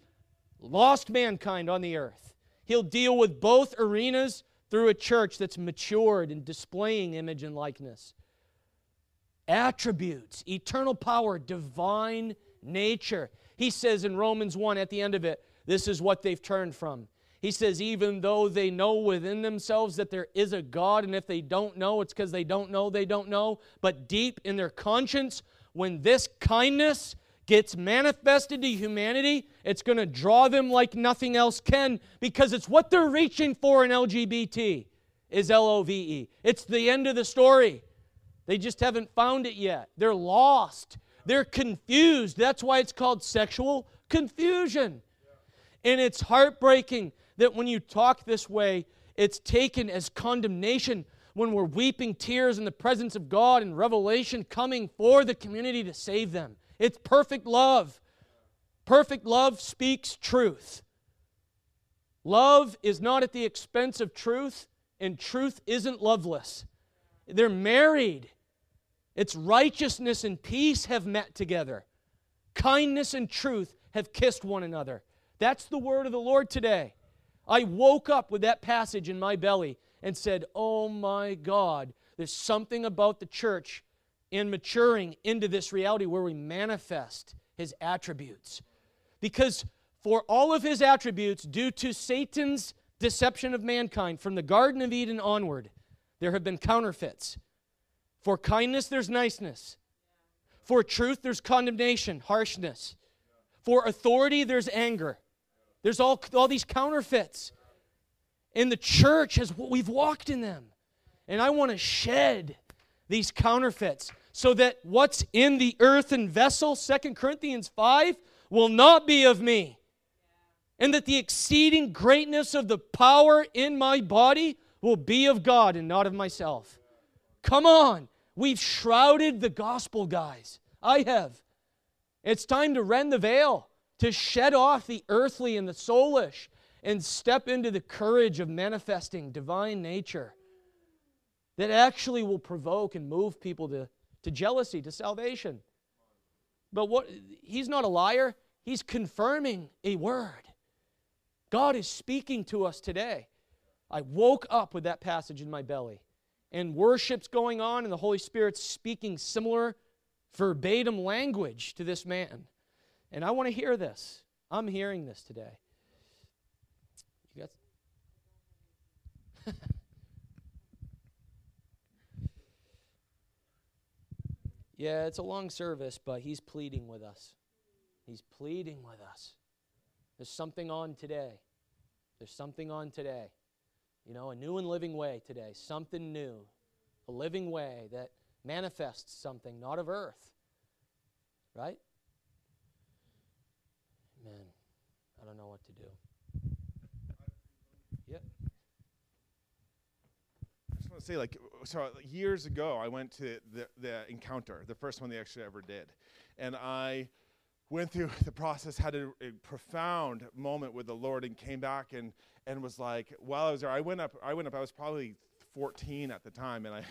lost mankind on the earth. He'll deal with both arenas through a church that's matured and displaying image and likeness. Attributes, eternal power, divine nature. He says in Romans one at the end of it, this is what they've turned from. He says, even though they know within themselves that there is a God, and if they don't know, it's because they don't know, they don't know, but deep in their conscience, when this kindness gets manifested to humanity, it's going to draw them like nothing else can, because it's what they're reaching for in L G B T is L O V E. It's the end of the story. They just haven't found it yet. They're lost. They're confused. That's why it's called sexual confusion. And it's heartbreaking that when you talk this way, it's taken as condemnation when we're weeping tears in the presence of God and revelation coming for the community to save them. It's perfect love. Perfect love speaks truth. Love is not at the expense of truth, and truth isn't loveless. They're married. It's righteousness and peace have met together. Kindness and truth have kissed one another. That's the word of the Lord today. I woke up with that passage in my belly and said, oh my God, there's something about the church in maturing into this reality where we manifest His attributes. Because for all of His attributes, due to Satan's deception of mankind, from the Garden of Eden onward, there have been counterfeits. For kindness, there's niceness. For truth, there's condemnation, harshness. For authority, there's anger. There's all, all these counterfeits. And the church, has we've walked in them. And I want to shed these counterfeits so that what's in the earthen vessel, Second Corinthians five, will not be of me. And that the exceeding greatness of the power in my body will be of God and not of myself. Come on. We've shrouded the gospel, guys. I have. It's time to rend the veil, to shed off the earthly and the soulish and step into the courage of manifesting divine nature that actually will provoke and move people to, to jealousy, to salvation. But what, he's not a liar. He's confirming a word. God is speaking to us today. I woke up with that passage in my belly. And worship's going on, and the Holy Spirit's speaking similar verbatim language to this man. And I want to hear this. I'm hearing this today. You guys? Yeah, it's a long service, but he's pleading with us. He's pleading with us. There's something on today. There's something on today. You know, a new and living way today, something new, a living way that manifests something, not of earth, right? Man, I don't know what to do. Yep. I just want to say, like, so years ago, I went to the, the encounter, the first one they actually ever did, and I went through the process, had a, a profound moment with the Lord, and came back and and was like, while I was there, I went up. I went up. I was probably fourteen at the time, and I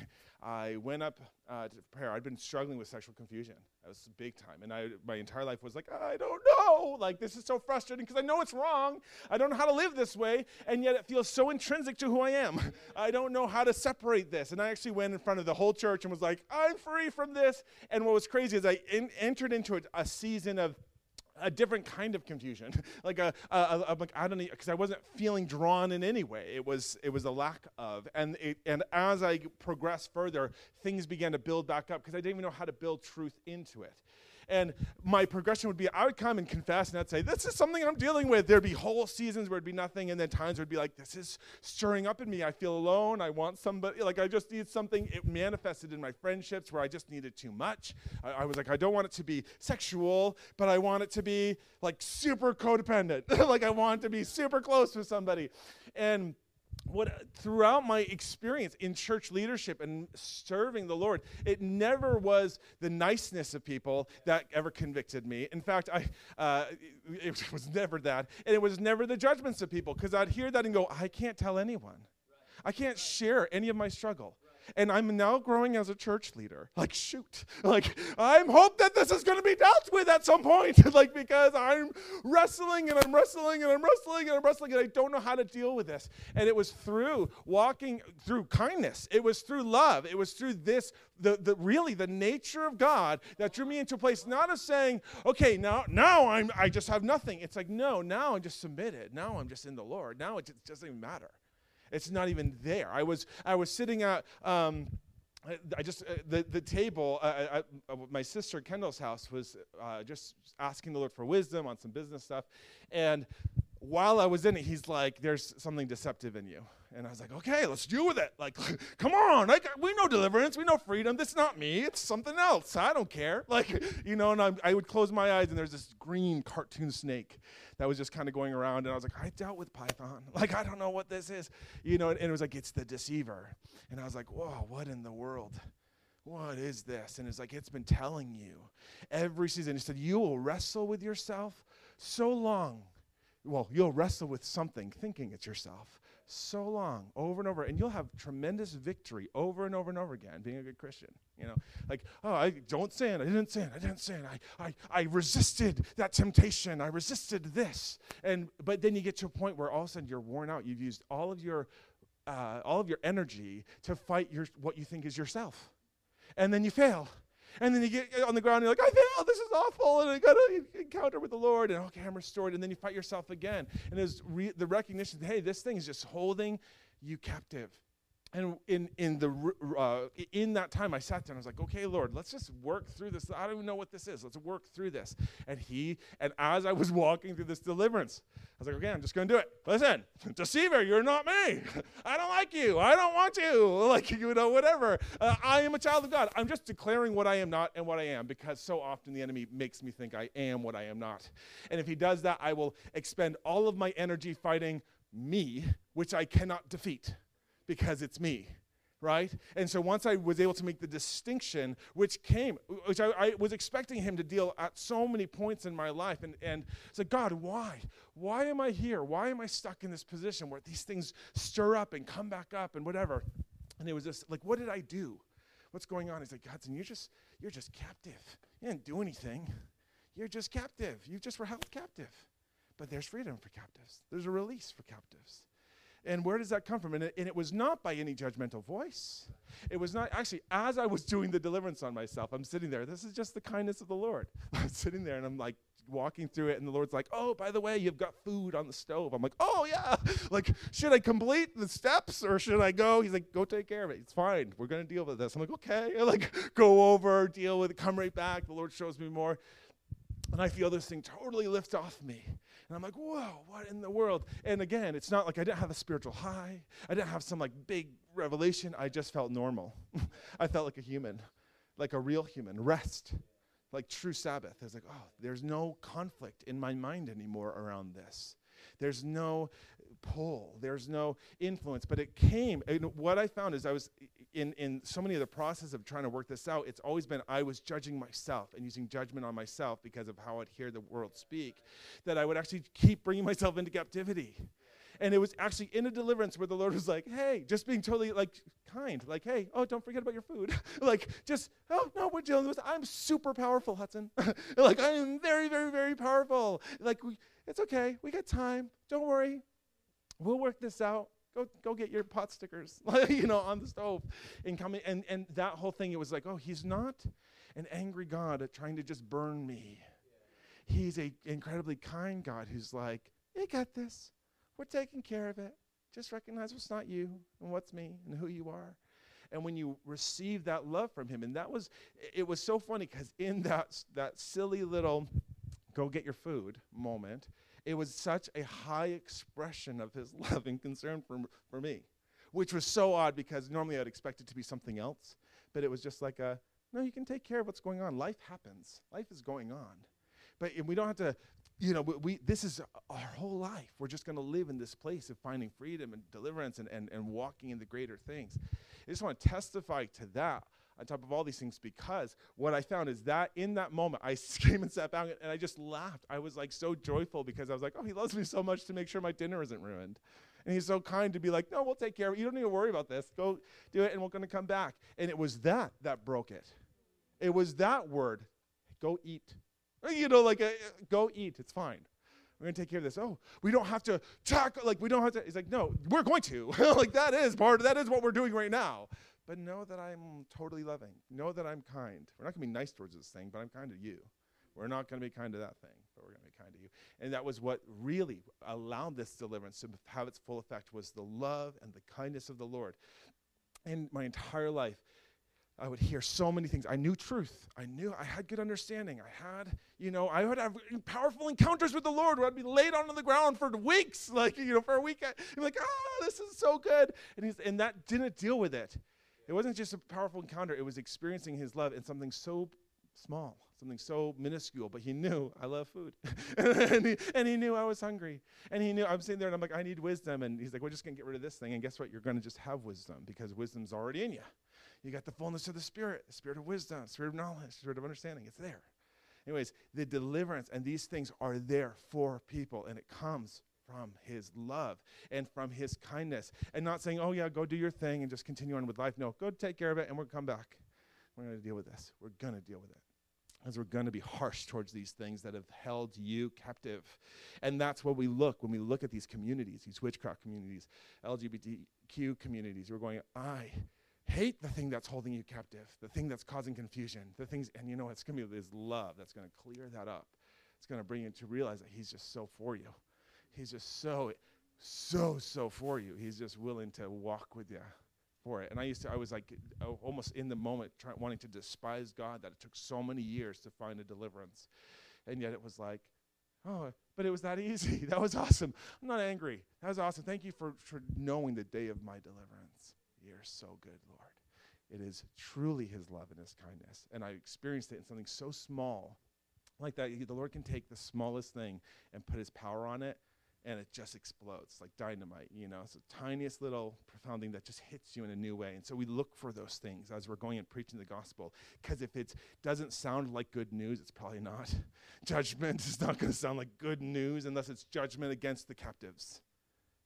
I went up uh, to prayer. I'd been struggling with sexual confusion. I was big time, and I my entire life was like, I don't know. Like, this is so frustrating because I know it's wrong. I don't know how to live this way, and yet it feels so intrinsic to who I am. I don't know how to separate this. And I actually went in front of the whole church and was like, I'm free from this. And what was crazy is I in, entered into a, a season of a different kind of confusion, like a, a, a, a like I don't know, because I wasn't feeling drawn in any way. It was it was a lack of, and it, and as I progressed further, things began to build back up because I didn't even know how to build truth into it. And my progression would be, I would come and confess, and I'd say, this is something I'm dealing with. There'd be whole seasons where it'd be nothing, and then times would be like, this is stirring up in me. I feel alone. I want somebody. Like, I just need something. It manifested in my friendships where I just needed too much. I, I was like, I don't want it to be sexual, but I want it to be, like, super codependent. Like, I want to be super close with somebody. And what throughout my experience in church leadership and serving the Lord, it never was the niceness of people that ever convicted me. In fact, I uh, it, it was never that. And it was never the judgments of people, because I'd hear that and go, I can't tell anyone. I can't share any of my struggle. And I'm now growing as a church leader. Like, shoot. Like, I hope that this is going to be dealt with at some point. Like, because I'm wrestling and I'm wrestling and I'm wrestling and I'm wrestling and I don't know how to deal with this. And it was through walking, through kindness. It was through love. It was through this, the, the really the nature of God that drew me into a place not of saying, okay, now now I'm I just have nothing. It's like, no, now I'm just submitted. Now I'm just in the Lord. Now it just doesn't even matter. It's not even there. I was I was sitting at um, I, I just uh, the the table. Uh, I, uh, my sister Kendall's house was uh, just asking the Lord for wisdom on some business stuff, and while I was in it, he's like, "There's something deceptive in you," and I was like, "Okay, let's deal with it. Like, come on, I got, we know deliverance, we know freedom. This is not me. It's something else. I don't care." Like, you know, and I, I would close my eyes, and there's this green cartoon snake that was just kind of going around, and I was like, I dealt with Python. Like, I don't know what this is. You know, and, and it was like, it's the deceiver. And I was like, whoa, what in the world? What is this? And it's like, it's been telling you every season. It said, you will wrestle with yourself so long. Well, you'll wrestle with something thinking it's yourself so long, over and over, and you'll have tremendous victory over and over and over again, being a good Christian. You know, like, oh, I don't sin, I didn't sin, I didn't sin, I, I, I resisted that temptation, I resisted this, and but then you get to a point where all of a sudden you're worn out. You've used all of your, uh, all of your energy to fight your what you think is yourself, and then you fail. And then you get on the ground and you're like, I failed, this is awful, and I got an encounter with the Lord, and okay, I'm restored, and then you fight yourself again. And there's re the recognition that, hey, this thing is just holding you captive. And in, in, the, uh, in that time, I sat there and I was like, okay, Lord, let's just work through this. I don't even know what this is. Let's work through this. And he, and as I was walking through this deliverance, I was like, okay, I'm just going to do it. Listen, deceiver, you're not me. I don't like you. I don't want you. Like, you know, whatever. Uh, I am a child of God. I'm just declaring what I am not and what I am, because so often the enemy makes me think I am what I am not. And if he does that, I will expend all of my energy fighting me, which I cannot defeat, because it's me, right? And so once I was able to make the distinction, which came, which I, I was expecting him to deal at so many points in my life, and, and it's like, God, why? Why am I here? Why am I stuck in this position where these things stir up and come back up and whatever? And it was just like, what did I do? What's going on? He's like, Godson, you're just, you're just captive. You didn't do anything. You're just captive. You just were held captive. But there's freedom for captives. There's a release for captives. And where does that come from? And it, and it was not by any judgmental voice. It was not, actually, as I was doing the deliverance on myself, I'm sitting there. This is just the kindness of the Lord. I'm sitting there, and I'm like walking through it, and the Lord's like, oh, by the way, you've got food on the stove. I'm like, oh, yeah. Like, should I complete the steps, or should I go? He's like, go take care of it. It's fine. We're going to deal with this. I'm like, okay. I like, go over, deal with it, come right back. The Lord shows me more. And I feel this thing totally lift off me. And I'm like, whoa, what in the world? And again, it's not like I didn't have a spiritual high. I didn't have some like big revelation. I just felt normal. I felt like a human, like a real human. Rest, like true Sabbath. I was like, oh, there's no conflict in my mind anymore around this. There's no pull. There's no influence. But it came. And what I found is I was in, in so many of the process of trying to work this out, it's always been I was judging myself and using judgment on myself because of how I'd hear the world speak, that I would actually keep bringing myself into captivity. And it was actually in a deliverance where the Lord was like, hey, just being totally, like, kind. Like, hey, oh, don't forget about your food. Like, just, oh, no, we're dealing with, I'm super powerful, Hudson. Like, I am very, very, very powerful. Like, we, it's okay. We got time. Don't worry. We'll work this out. Go, go get your pot stickers, you know, on the stove. And, coming, and, and that whole thing, it was like, oh, he's not an angry God at trying to just burn me. He's an incredibly kind God who's like, you got this. We're taking care of it. Just recognize what's not you and what's me and who you are. And when you receive that love from him, and that was, it was so funny because in that, that silly little go get your food moment, it was such a high expression of his love and concern for, for me, which was so odd because normally I'd expect it to be something else. But it was just like, a, no, you can take care of what's going on. Life happens. Life is going on. But and we don't have to... You know, we, we, this is our whole life. We're just going to live in this place of finding freedom and deliverance and, and, and walking in the greater things. I just want to testify to that on top of all these things, because what I found is that in that moment, I came and sat down and I just laughed. I was like so joyful because I was like, oh, he loves me so much to make sure my dinner isn't ruined. And he's so kind to be like, no, we'll take care of it. You don't need to worry about this. Go do it and we're going to come back. And it was that that broke it. It was that word, go eat. You know, like, a, go eat. It's fine. We're going to take care of this. Oh, we don't have to talk. Like, we don't have to. He's like, no, we're going to. Like, that is part of, that is what we're doing right now. But know that I'm totally loving. Know that I'm kind. We're not going to be nice towards this thing, but I'm kind to you. We're not going to be kind to that thing, but we're going to be kind to you. And that was what really allowed this deliverance to have its full effect, was the love and the kindness of the Lord. And my entire life, I would hear so many things. I knew truth. I knew I had good understanding. I had, you know, I would have powerful encounters with the Lord where I'd be laid on the ground for weeks, like, you know, for a weekend. I'm like, ah, this is so good. And, he's, and that didn't deal with it. It wasn't just a powerful encounter. It was experiencing his love in something so small, something so minuscule. But he knew I love food. and, he, and he knew I was hungry. And he knew, I'm sitting there and I'm like, I need wisdom. And he's like, we're just going to get rid of this thing. And guess what? You're going to just have wisdom because wisdom's already in you. You got the fullness of the Spirit, the Spirit of wisdom, the Spirit of knowledge, the Spirit of understanding. It's there. Anyways, the deliverance and these things are there for people, and it comes from his love and from his kindness, and not saying, oh yeah, go do your thing and just continue on with life. No, go take care of it and we'll come back. We're going to deal with this. We're going to deal with it. Because we're going to be harsh towards these things that have held you captive. And that's what we look when we look at these communities, these witchcraft communities, L G B T Q communities. We're going, I hate the thing that's holding you captive, the thing that's causing confusion, the things, and you know, it's going to be this love that's going to clear that up. It's going to bring you to realize that he's just so for you. He's just so, so, so for you. He's just willing to walk with you. It. And I used to, I was like uh, almost in the moment try, wanting to despise God that it took so many years to find a deliverance. And yet it was like, oh, but it was that easy. That was awesome. I'm not angry. That was awesome. Thank you for, for knowing the day of my deliverance. You're so good, Lord. It is truly his love and his kindness. And I experienced it in something so small like that. The Lord can take the smallest thing and put his power on it. And it just explodes like dynamite, you know. It's the tiniest little profound thing that just hits you in a new way. And so we look for those things as we're going and preaching the gospel. Because if it doesn't sound like good news, it's probably not. Judgment is not going to sound like good news unless it's judgment against the captives,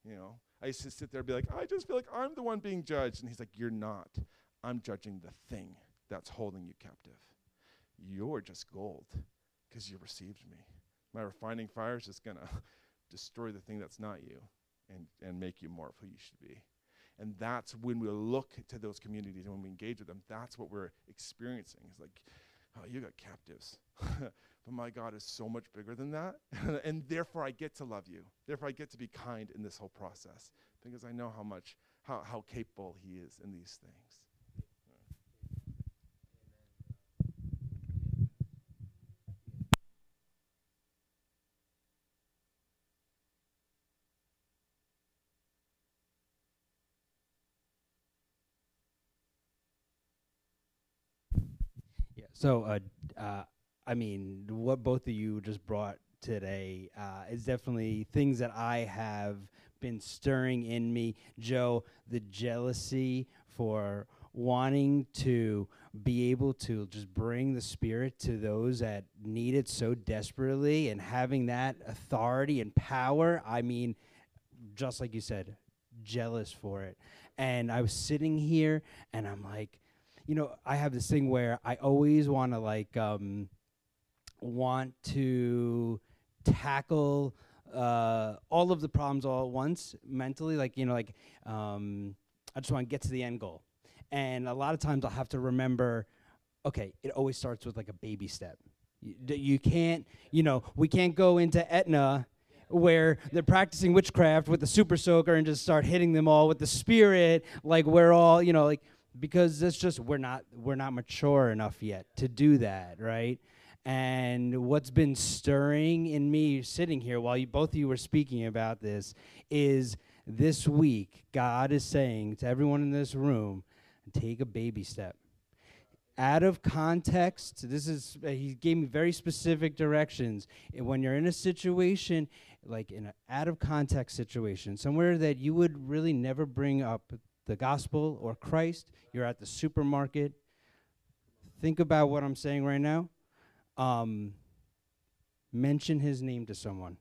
you know. I used to sit there and be like, I just feel like I'm the one being judged. And he's like, you're not. I'm judging the thing that's holding you captive. You're just gold because you received me. My refining fire is just going to... destroy the thing that's not you and, and make you more of who you should be. And that's when we look to those communities and when we engage with them, that's what we're experiencing. It's like, oh, you got captives. But my God is so much bigger than that. And therefore I get to love you. Therefore I get to be kind in this whole process because I know how much, how, how capable he is in these things. So, uh, uh, I mean, what both of you just brought today uh, is definitely things that I have been stirring in me. Joe, the jealousy for wanting to be able to just bring the Spirit to those that need it so desperately and having that authority and power. I mean, just like you said, jealous for it. And I was sitting here and I'm like, you know, I have this thing where I always want to like um, want to tackle uh, all of the problems all at once mentally. Like, you know, like um, I just want to get to the end goal. And a lot of times I'll have to remember, okay, it always starts with like a baby step. You, d you can't, you know, we can't go into Aetna where they're practicing witchcraft with the super soaker and just start hitting them all with the Spirit. Like we're all, you know, like. Because that's just, we're not, we're not mature enough yet to do that, right? And what's been stirring in me sitting here while you, both of you were speaking about this is this week, God is saying to everyone in this room, take a baby step. Out of context, this is, uh, he gave me very specific directions. And when you're in a situation, like in an out of context situation, somewhere that you would really never bring up the gospel or Christ, you're at the supermarket. Think about what I'm saying right now. Um, mention his name to someone.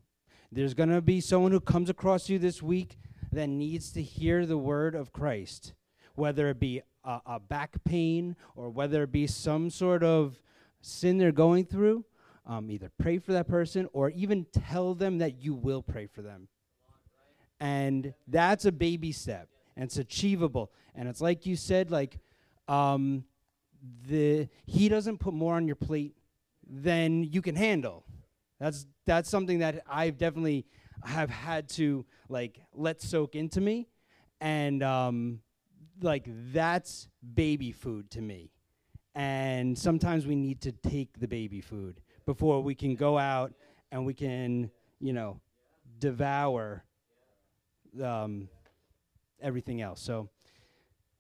There's going to be someone who comes across you this week that needs to hear the word of Christ, whether it be a, a back pain or whether it be some sort of sin they're going through. Um, either pray for that person or even tell them that you will pray for them. And that's a baby step. And it's achievable. And it's like you said, like, um, the he doesn't put more on your plate than you can handle. That's, that's something that I've definitely have had to, like, let soak into me. And, um, like, that's baby food to me. And sometimes we need to take the baby food before we can go out and we can, you know, devour um everything else. So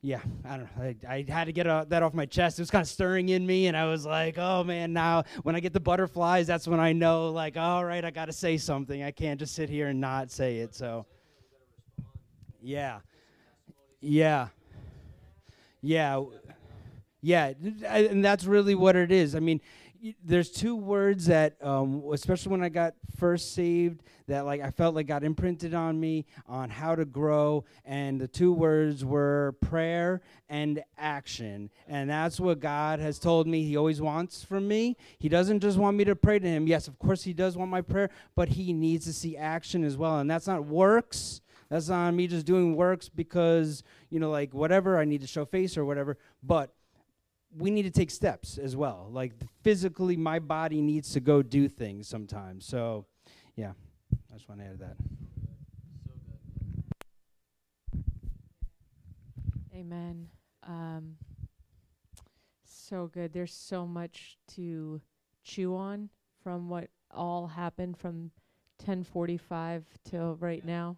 yeah, I don't know. I, I had to get uh, that off my chest. It was kind of stirring in me and I was like, oh man, now when I get the butterflies, that's when I know like, all right, I got to say something. I can't just sit here and not say it. So yeah, yeah, yeah, yeah. And that's really what it is. I mean, there's two words that, um, especially when I got first saved, that like I felt like got imprinted on me on how to grow, and the two words were prayer and action. And that's what God has told me he always wants from me. He doesn't just want me to pray to him. Yes, of course he does want my prayer, but he needs to see action as well. And that's not works. That's not me just doing works because, you know, like whatever, I need to show face or whatever, but we need to take steps as well. Like physically, my body needs to go do things sometimes. So, yeah, I just want to add that. Amen. Um, so good. There's so much to chew on from what all happened from ten forty-five till right now.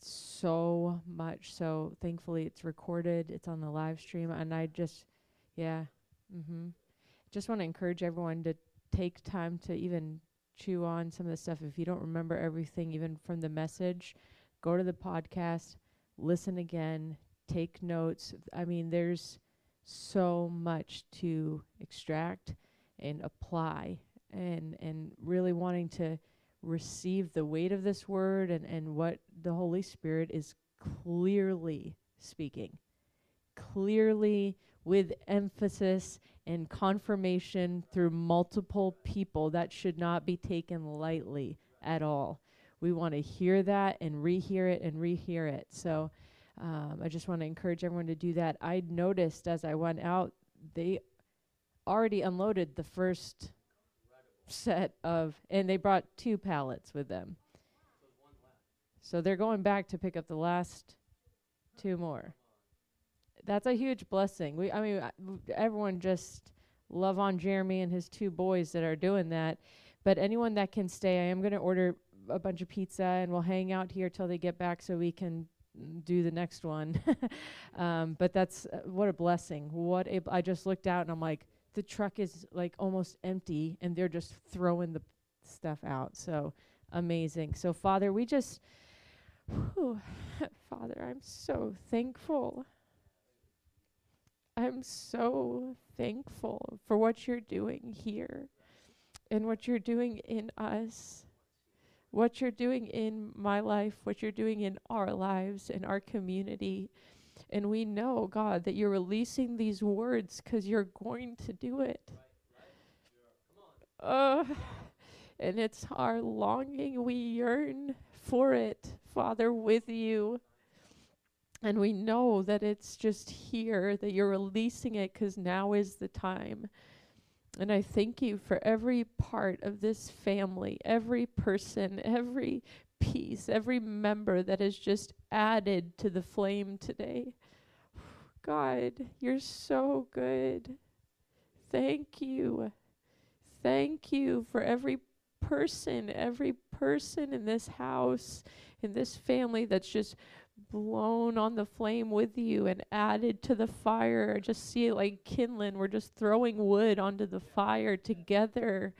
So much. So thankfully it's recorded. It's on the live stream. And I just, yeah. Mm-hmm. Just want to encourage everyone to take time to even chew on some of the stuff. If you don't remember everything, even from the message, go to the podcast, listen again, take notes. I mean, there's so much to extract and apply, and, and really wanting to receive the weight of this word and, and what the Holy Spirit is clearly speaking, clearly with emphasis and confirmation through multiple people. That should not be taken lightly at all. We want to hear that and rehear it and rehear it. So um, I just want to encourage everyone to do that. I noticed as I went out, they already unloaded the first set of, and they brought two pallets with them. So they're going back to pick up the last two more. That's a huge blessing. We, I mean, uh, everyone just love on Jeremy and his two boys that are doing that. But anyone that can stay, I am going to order a bunch of pizza, and we'll hang out here till they get back so we can do the next one. um, but that's, uh, what a blessing. What a bl- I just looked out and I'm like, the truck is like almost empty, and they're just throwing the stuff out. So amazing. So Father, we just, whew, Father, I'm so thankful. I'm so thankful for what you're doing here and what you're doing in us, what you're doing in my life, what you're doing in our lives and our community. And we know, God, that you're releasing these words because you're going to do it. Right, right. Yeah. Come on. Uh, and it's our longing. We yearn for it, Father, with you. And we know that it's just here, that you're releasing it because now is the time. And I thank you for every part of this family, every person, every peace, every member that is just added to the flame today. God, you're so good. Thank you. Thank you for every person, every person in this house, in this family that's just blown on the flame with you and added to the fire. I just see it like kindling. We're just throwing wood onto the fire together.